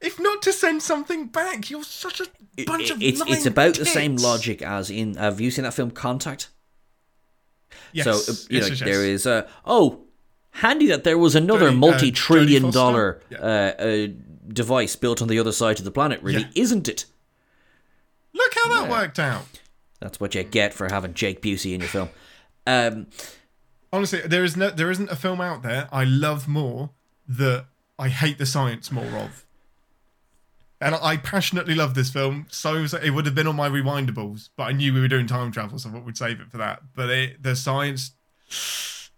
If not to send something back, you're such a bunch of lying tits. It's about the same logic as in... Have you seen that film Contact? Yes. So, there is... handy that there was another multi-trillion dollar device built on the other side of the planet, really, isn't it? Look how that worked out. That's what you get for having Jake Busey in your film. Honestly, there isn't a film out there I love more that I hate the science more of. And I passionately love this film. So it would have been on my rewindables, but I knew we were doing time travel, so I thought we'd save it for that. But the science,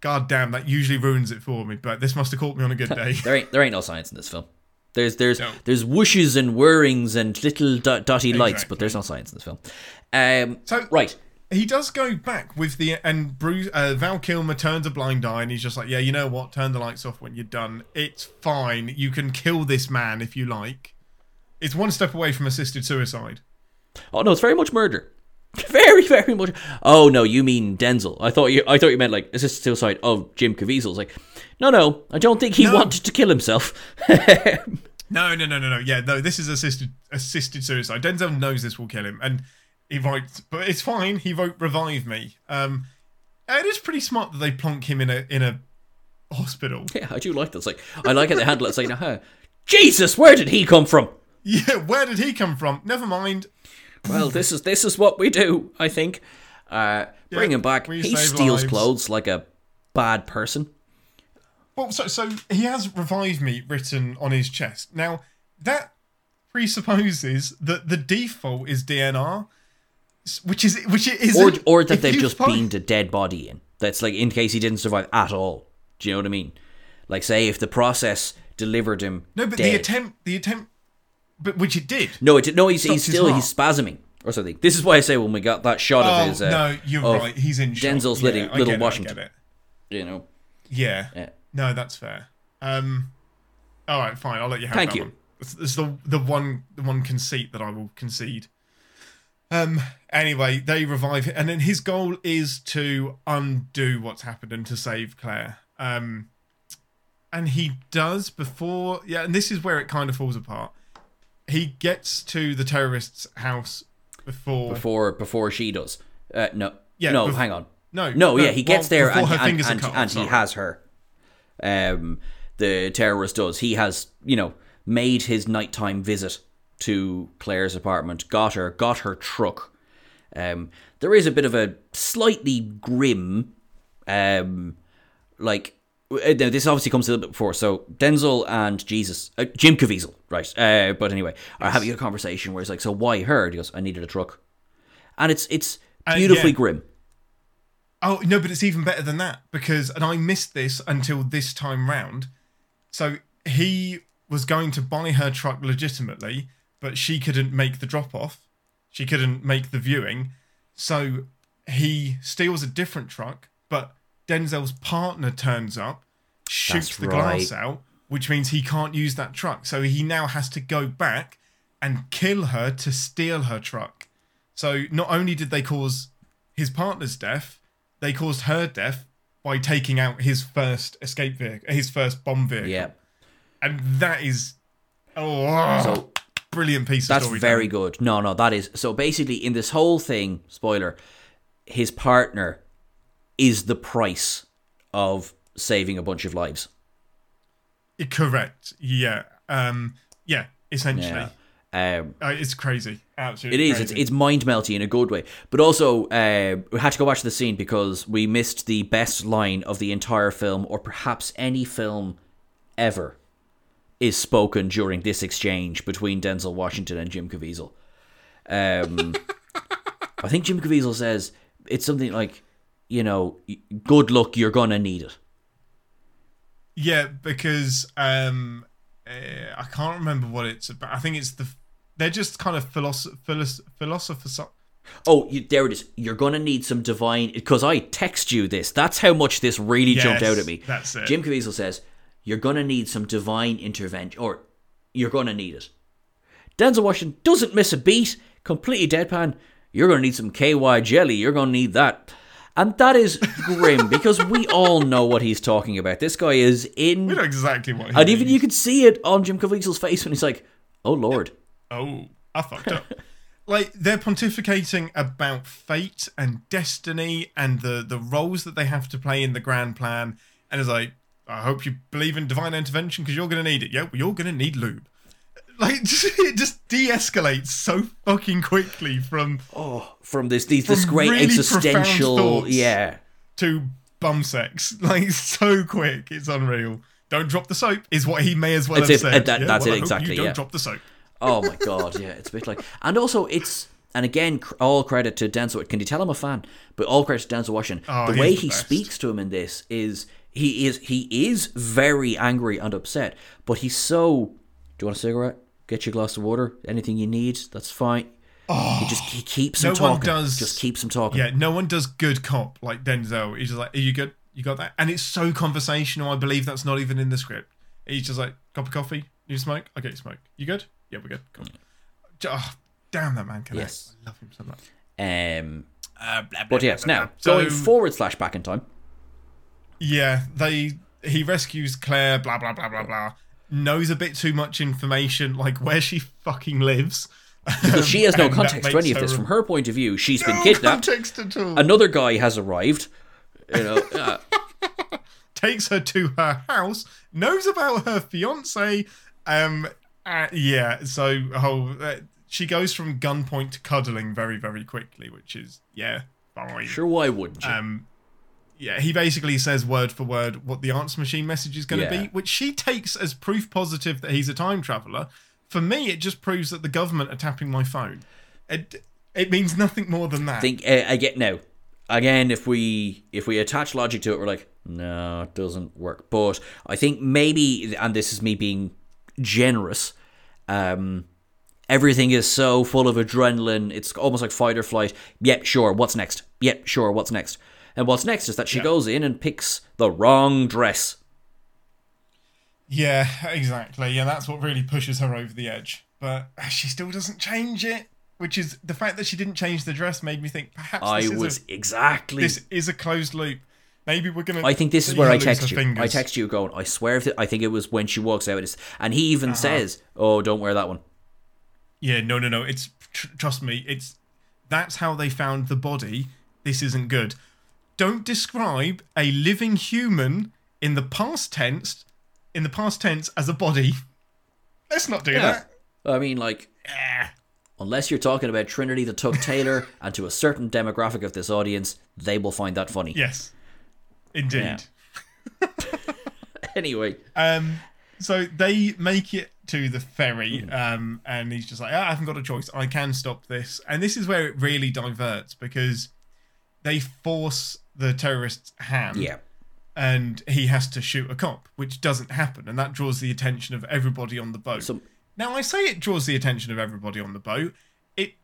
god damn, that usually ruins it for me. But this must have caught me on a good day. There ain't no science in this film. There's whooshes and whirrings and little dotty lights, but there's no science in this film. Right. He does go back with Val Kilmer turns a blind eye and he's just like, yeah, you know what? Turn the lights off when you're done. It's fine. You can kill this man if you like. It's one step away from assisted suicide. Oh no, it's very much murder. Very, very much. Oh no, you mean Denzel? I thought you meant like assisted suicide of Jim Caviezel. It's like, no, I don't think he wanted to kill himself. No. Yeah, no, this is assisted suicide. Denzel knows this will kill him, and he writes, but it's fine. He wrote "Revive Me." It is pretty smart that they plonk him in a hospital. Yeah, I do like this. Like, I like how they handle it. It's like, no, Jesus, where did he come from? Yeah, where did he come from? Never mind. Well, this is what we do, I think. Bring him back. He steals clothes like a bad person. Well, so he has "Revive Me" written on his chest. Now, that presupposes that the default is DNR, which it isn't. Or that they've just beamed a dead body in. That's like, in case he didn't survive at all. Do you know what I mean? Like, say, if the process delivered him dead. No, but the attempt... But which it did. No, it did. No, he's spasming or something. This is why I say when we got that shot of his. No, you're right. He's in shock. Denzel's little Washington. I get it. You know. Yeah. No, that's fair. All right, fine. I'll let you have that one. It's the one conceit that I will concede. Anyway, they revive him, and then his goal is to undo what's happened and to save Claire. And he does before. Yeah, and this is where it kind of falls apart. He gets to the terrorist's house before she does. Hang on. He gets there and he has her. The terrorist does. He has, made his nighttime visit to Claire's apartment, got her truck. There is a bit of a slightly grim, this obviously comes a little bit before. So Denzel and Jim Caviezel, right? But anyway, are having a conversation where he's like, "So why her?" And he goes, "I needed a truck," and it's beautifully grim. Oh no, but it's even better than that because, and I missed this until this time round. So he was going to buy her truck legitimately, but she couldn't make the drop off. She couldn't make the viewing, so he steals a different truck, but Denzel's partner turns up, shoots the glass out, which means he can't use that truck. So he now has to go back and kill her to steal her truck. So not only did they cause his partner's death, they caused her death by taking out his first escape vehicle, his first bomb vehicle. Yeah. And that is brilliant piece of story. That's very good. No, that is. So basically in this whole thing, spoiler, his partner is the price of saving a bunch of lives. Correct. Yeah. Essentially. Yeah. It's crazy. Absolutely. It is. Crazy. It's mind melty in a good way. But also, we had to go back to the scene because we missed the best line of the entire film, or perhaps any film ever, is spoken during this exchange between Denzel Washington and Jim Caviezel. I think Jim Caviezel says it's something like, good luck, you're gonna need it. Yeah, because I can't remember what it's about. I think it's they're just kind of philosophers. Oh, there it is. You're gonna need some divine, because I text you this. That's how much this really jumped out at me. That's it. Jim Caviezel says, "You're gonna need some divine intervention," or "You're gonna need it." Denzel Washington doesn't miss a beat. Completely deadpan. "You're gonna need some KY jelly. You're gonna need that." And that is grim because we all know what he's talking about. This guy is in. We know exactly what he means. Even you could see it on Jim Caviezel's face when he's like, "Oh Lord, oh, I fucked up." Like, they're pontificating about fate and destiny and the roles that they have to play in the grand plan. And it's like, "I hope you believe in divine intervention because you're going to need it." Yeah, well, you're going to need lube. Like, it just de-escalates so fucking quickly from this great really existential to bum sex, like, so quick, it's unreal. "Don't drop the soap" is what he may as well have said. That's it, exactly. "Don't drop the soap." Oh my God, yeah, it's a bit like, and also it's, and again, all credit to Denzel. Can you tell I'm a fan? But all credit to Denzel Washington. Oh, the way he speaks to him in this is he is very angry and upset, but he's so. Do you want a cigarette? Get your glass of water. Anything you need, that's fine. Oh, he keeps him talking. Just keeps him talking. Yeah, no one does good cop like Denzel. He's just like, are you good? You got that? And it's so conversational. I believe that's not even in the script. He's just like, cup of coffee? You smoke? I get you smoke. You good? Yeah, we're good. Come on. Oh, damn, that man can yes. I love him so much. Going forward / back in time. Yeah, he rescues Claire, blah, blah, blah, blah, blah. Knows a bit too much information, like where she fucking lives. Because she has no context to any of this. From her point of view, she's been kidnapped. No context at all. Another guy has arrived. Takes her to her house, knows about her fiance. She goes from gunpoint to cuddling very, very quickly, which is fine. Sure, why wouldn't you? He basically says word for word what the answer machine message is going to be, which she takes as proof positive that he's a time traveler. For me, it just proves that the government are tapping my phone. It means nothing more than that. I think again, if we attach logic to it, we're like, no, it doesn't work. But I think maybe, and this is me being generous, everything is so full of adrenaline. It's almost like fight or flight. Yep, sure. What's next? Yep, sure. What's next? And what's next is that she goes in and picks the wrong dress. Yeah, exactly. Yeah, that's what really pushes her over the edge. But she still doesn't change it. Which is the fact that she didn't change the dress made me think this is a closed loop. Maybe we're gonna. I think this is where I text you. Fingers. I text you going, I swear. I think it was when she walks out, and he even says, "Oh, don't wear that one." Yeah, no. It's trust me. That's how they found the body. This isn't good. Don't describe a living human in the past tense as a body. Let's not do that. I mean, like. Unless you're talking about Trinity the Tuck Taylor, and to a certain demographic of this audience, they will find that funny. Yes, indeed. Yeah. Anyway, so they make it to the ferry, and he's just like, I haven't got a choice. I can stop this, and this is where it really diverts because they force the terrorist's hand, and he has to shoot a cop, which doesn't happen, and that draws the attention of everybody on the boat. Now, I say it draws the attention of everybody on the boat. It,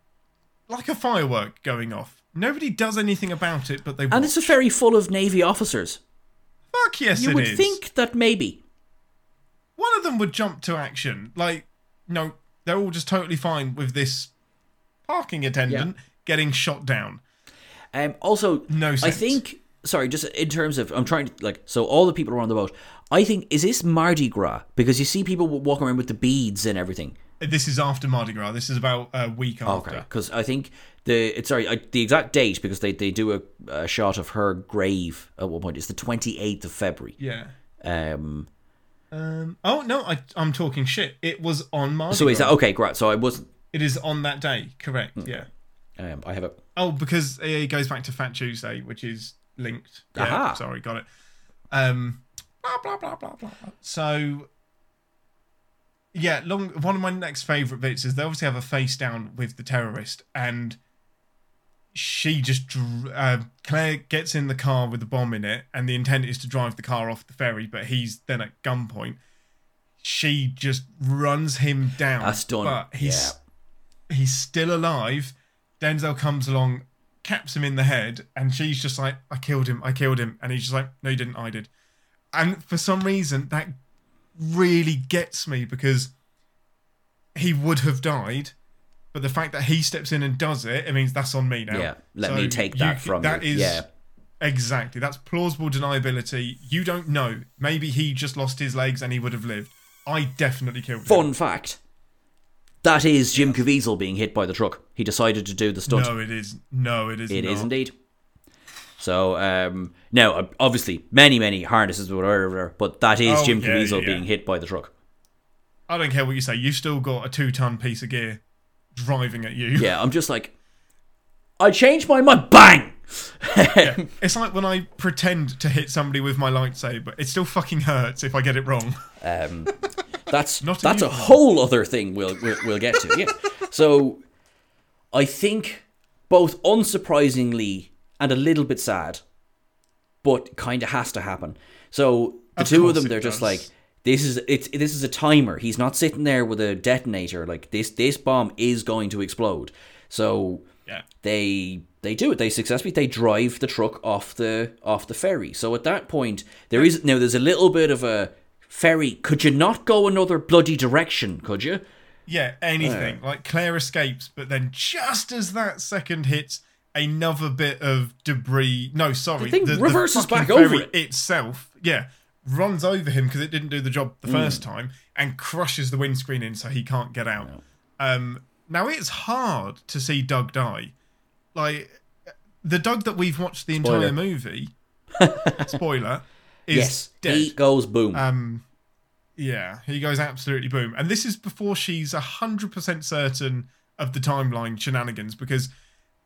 like a firework going off. Nobody does anything about it, but they watch. And it's a ferry full of Navy officers. Fuck yes, it is. You would think that maybe. One of them would jump to action. Like, no, they're all just totally fine with this parking attendant getting shot down. Also, no sense. I think, sorry, just in terms of, I'm trying to, like, so all the people are on the boat. I think, is this Mardi Gras? Because you see people walking around with the beads and everything. This is after Mardi Gras. This is about a week after. Okay, because I think the exact date, because they do a shot of her grave at one point. It's the 28th of February. Yeah. Oh, no, I'm talking shit. It was on Mardi Gras. So is that, okay, great. So I wasn't. It is on that day, correct, yeah. I have it. Oh, because it goes back to Fat Tuesday, which is linked. Yeah, aha. Sorry, got it. Blah, blah, blah, blah, blah. So, yeah, one of my next favourite bits is they obviously have a face down with the terrorist, and she just, Claire gets in the car with the bomb in it, and the intent is to drive the car off the ferry, but he's then at gunpoint. She just runs him down. That's done. But he's still alive. Denzel comes along, caps him in the head, and she's just like, I killed him. And he's just like, no, you didn't, I did. And for some reason, that really gets me because he would have died, but the fact that he steps in and does it, it means that's on me now. Yeah, let me take that from you. That is, exactly. That's plausible deniability. You don't know. Maybe he just lost his legs and he would have lived. I definitely killed him. Fun fact. That is Jim Caviezel being hit by the truck. He decided to do the stunt. No, it is. No, it is not. It is indeed. So, now, obviously, many, many harnesses, whatever, but that is Jim Caviezel being hit by the truck. I don't care what you say. You've still got a 2-ton piece of gear driving at you. Yeah, I'm just like, I changed my mind. Bang! Yeah. It's like when I pretend to hit somebody with my lightsaber. It still fucking hurts if I get it wrong. That's a whole other thing we'll get to. Yeah. So I think both unsurprisingly and a little bit sad, but kind of has to happen. So the two of them, they're just like, this is a timer. He's not sitting there with a detonator. Like this bomb is going to explode. So yeah. They do it. They successfully drive the truck off the ferry. So at that point, there's a little bit of a ferry. Could you not go another bloody direction? Could you? Yeah, anything. Like Claire escapes, but then just as that second hits, another bit of debris. No, sorry, the reverses back over it itself. Yeah, runs over him because it didn't do the job the first time and crushes the windscreen in, so he can't get out. No. Now it's hard to see Doug die. Like, the Doug that we've watched the entire movie, spoiler, is dead. He goes boom. Yeah, he goes absolutely boom. And this is before she's 100% certain of the timeline shenanigans, because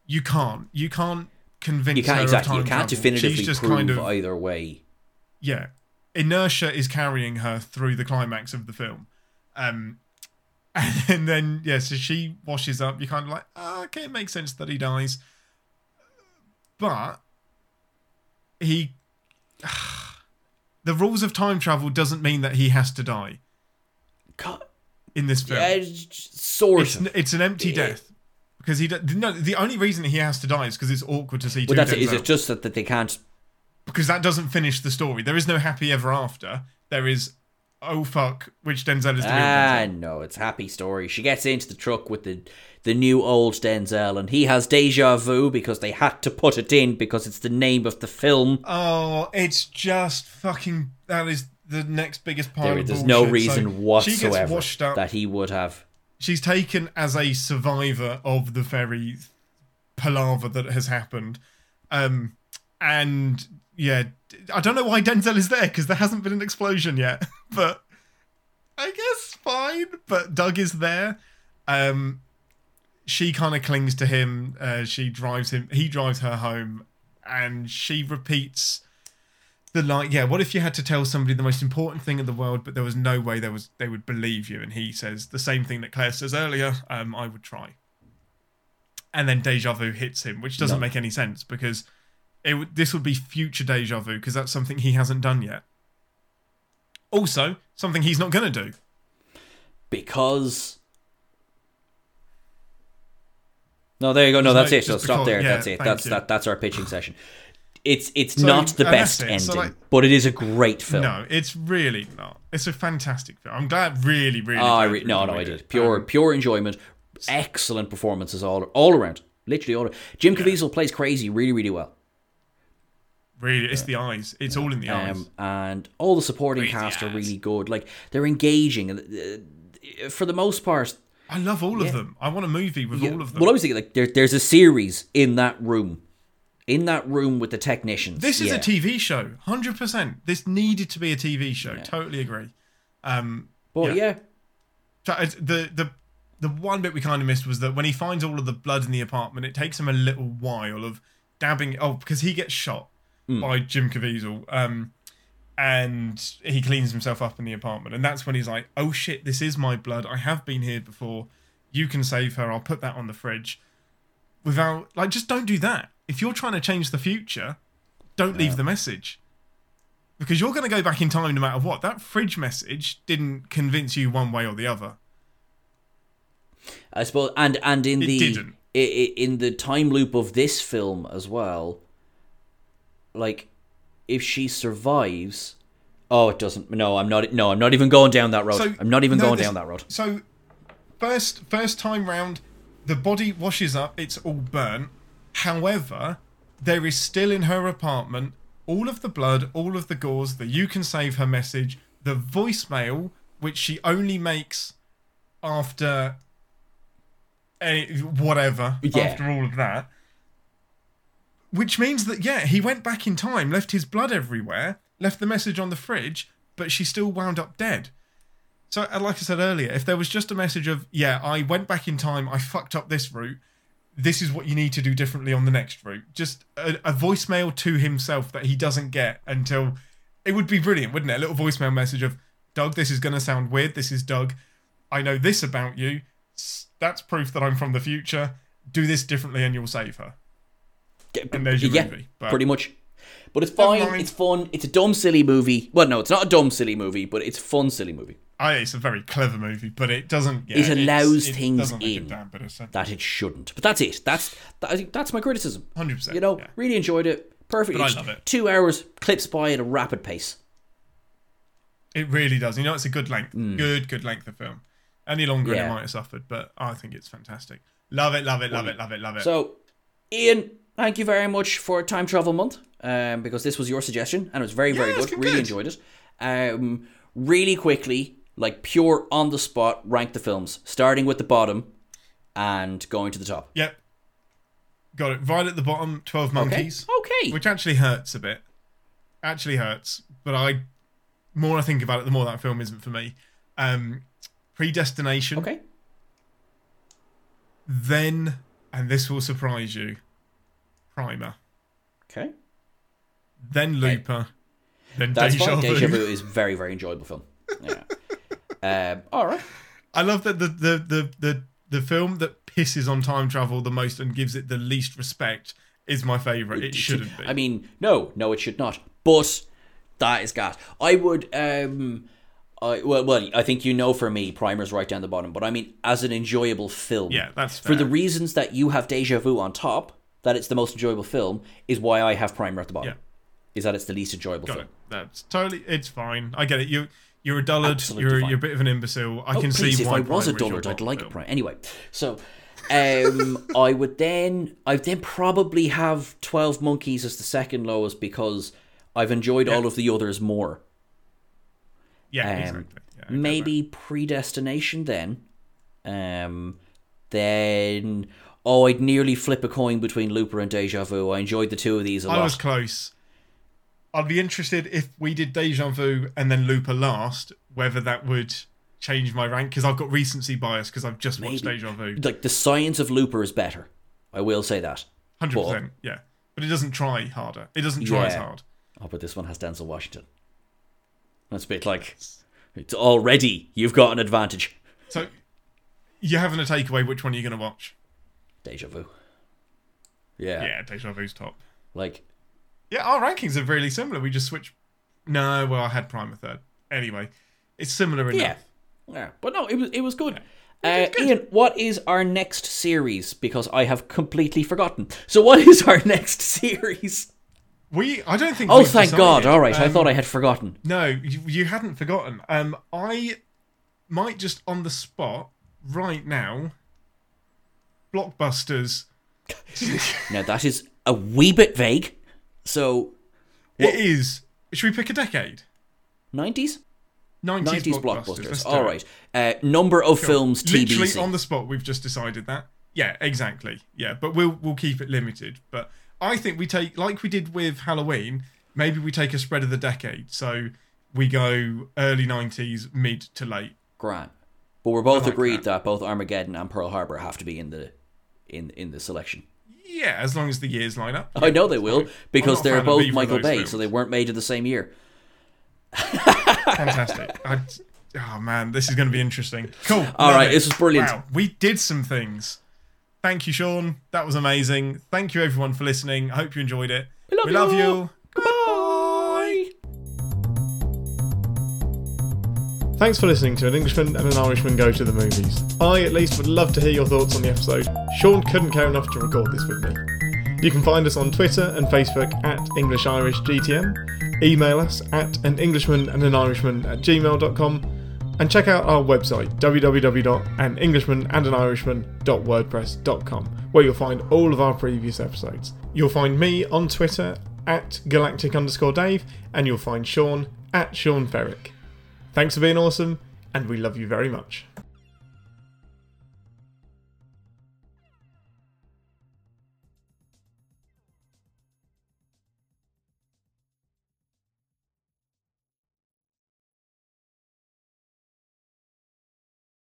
you can't convince her exactly, of time travel. You can't definitively she's just prove kind of, either way. Yeah, inertia is carrying her through the climax of the film. And then, so she washes up. You're kind of like, okay, it makes sense that he dies. But the rules of time travel doesn't mean that he has to die. God. In this film. Yeah, sort of. It's an empty death. Because the only reason he has to die is because it's awkward to see two deaths. Is it just that they can't? Because that doesn't finish the story. There is no happy ever after. There is... oh fuck, which Denzel is the real Denzel. No, it's a happy story. She gets into the truck with the new old Denzel, and he has deja vu because they had to put it in because it's the name of the film. Oh, it's just fucking... that is the next biggest part of bullshit. There's no reason whatsoever she gets washed up, that he would have... She's taken as a survivor of the very palaver that has happened. And... yeah, I don't know why Denzel is there because there hasn't been an explosion yet, but I guess fine. But Doug is there. She kind of clings to him. She drives him. He drives her home, and she repeats the line. Yeah, what if you had to tell somebody the most important thing in the world, but there was no way they would believe you? And he says the same thing that Claire says earlier. I would try. And then deja vu hits him, which doesn't make any sense because. This would be future deja vu because that's something he hasn't done yet. Also, something he's not going to do. Because... no, there you go. No, that's it. So stop there. That's it. That's our pitching session. It's not the best ending, but it is a great film. No, it's really not. It's a fantastic film. I'm glad really. I did. Pure enjoyment. Excellent performances all around. Literally all around. Jim Caviezel plays crazy really, really well. Really, it's the eyes. It's all in the eyes. And all the supporting cast are really good. Like, they're engaging. For the most part... I love all of them. I want a movie with all of them. Well, I was thinking, like, there's a series in that room. In that room with the technicians. This is a TV show. 100%. This needed to be a TV show. Yeah. Totally agree. But, The one bit we kind of missed was that when he finds all of the blood in the apartment, it takes him a little while of dabbing... oh, because he gets shot. By Jim Caviezel, and he cleans himself up in the apartment, and that's when he's like, oh shit, this is my blood, I have been here before, you can save her, I'll put that on the fridge. Without, like, just don't do that. If you're trying to change the future, don't leave the message, because you're going to go back in time no matter what. That fridge message didn't convince you one way or the other, I suppose, and in the time loop of this film as well. Like, if she survives, it doesn't. No, I'm not even going down that road. So, first time round, the body washes up. It's all burnt. However, there is still in her apartment all of the blood, all of the gauze, the "you can save her" message, the voicemail, which she only makes after after all of that. Which means that, he went back in time, left his blood everywhere, left the message on the fridge, but she still wound up dead. So, like I said earlier, if there was just a message of, I went back in time, I fucked up this route, this is what you need to do differently on the next route. Just a voicemail to himself that he doesn't get until... it would be brilliant, wouldn't it? A little voicemail message of, Doug, this is going to sound weird. This is Doug. I know this about you. That's proof that I'm from the future. Do this differently and you'll save her. And there's your movie. But pretty much. But it's fine. It's fun. It's a dumb, silly movie. Well, no, it's not a dumb, silly movie, but it's a fun, silly movie. It's a very clever movie, but it doesn't... Yeah, it allows things in that it shouldn't. But that's it. I think that's my criticism. 100%. You know, really enjoyed it. Perfect. But I love it. 2 hours clips by at a rapid pace. It really does. You know, it's a good length. Good length of film. Any longer it might have suffered, but I think it's fantastic. Love it, love it, love it, love it, love it. So, Ian, thank you very much for Time Travel Month, because this was your suggestion, and it was very, very good. Really enjoyed it. Really quickly, like pure on the spot, rank the films, starting with the bottom and going to the top. Yep. Got it. Right at the bottom, 12 Monkeys. Okay. Which actually hurts a bit. Actually hurts. But the more I think about it, the more that film isn't for me. Predestination. Okay. Then, and this will surprise you, Primer. Okay. Then Looper. Then Deja Vu. Deja Vu is very, very enjoyable film. Yeah. All right. I love that the film that pisses on time travel the most and gives it the least respect is my favourite. It shouldn't be. I mean, no, it should not. But that is gas. I would... I think for me, Primer's right down the bottom. But I mean, as an enjoyable film. Yeah, that's fair. For the reasons that you have Deja Vu on top, that it's the most enjoyable film, is why I have Primer at the bottom. Yeah. Is that it's the least enjoyable film. Got it. That's totally... It's fine. I get it. You're a dullard. You're a bit of an imbecile. I can see why. If I was a dullard, I'd like a Prime. Anyway, so I would then... I'd then probably have 12 Monkeys as the second lowest because I've enjoyed all of the others more. Yeah, exactly. Yeah, maybe Predestination then. Then... Oh, I'd nearly flip a coin between Looper and Deja Vu. I enjoyed the two of these a lot. I was close. I'd be interested if we did Deja Vu and then Looper last, whether that would change my rank, because I've got recency bias because I've just watched Deja Vu. Like, the science of Looper is better. I will say that. 100%, yeah. But it doesn't try harder. It doesn't try as hard. Oh, but this one has Denzel Washington. That's a bit like, it's already, you've got an advantage. So, you're having a takeaway, which one are you going to watch? Deja Vu. Yeah. Yeah, Deja Vu's top. Like... Yeah, our rankings are really similar. We just switched. No, well, I had Primer third. Anyway, it's similar enough. Yeah, but no, it was good. Yeah. It was good. Ian, what is our next series? Because I have completely forgotten. So what is our next series? I don't think... Oh, thank God. All right, I thought I had forgotten. No, you hadn't forgotten. I might just, on the spot, right now, blockbusters. Now, that is a wee bit vague. So it is. Should we pick a decade? 90s? 90s blockbusters. All right. Number of films TBC. Literally on the spot, we've just decided that. Yeah, exactly. Yeah, but we'll keep it limited. But I think we take, like we did with Halloween, maybe we take a spread of the decade. So we go early 90s, mid to late. Grand. But we're both agreed that both Armageddon and Pearl Harbor have to be in the in the selection. Yeah, as long as the years line up. I know they will, because they're both Michael Bay, films. So they weren't made in the same year. Fantastic. Oh, man, this is going to be interesting. Cool. All right, this was brilliant. Wow, we did some things. Thank you, Sean. That was amazing. Thank you, everyone, for listening. I hope you enjoyed it. We love you. Goodbye. Thanks for listening to An Englishman and an Irishman Go to the Movies. I, at least, would love to hear your thoughts on the episode. Sean couldn't care enough to record this with me. You can find us on Twitter and Facebook at EnglishIrishGTM, email us at anenglishmanandanirishman@gmail.com, and check out our website, www.anenglishmanandanirishman.wordpress.com, where you'll find all of our previous episodes. You'll find me on Twitter at galactic_Dave, and you'll find Sean at Sean Ferrick. Thanks for being awesome, and we love you very much.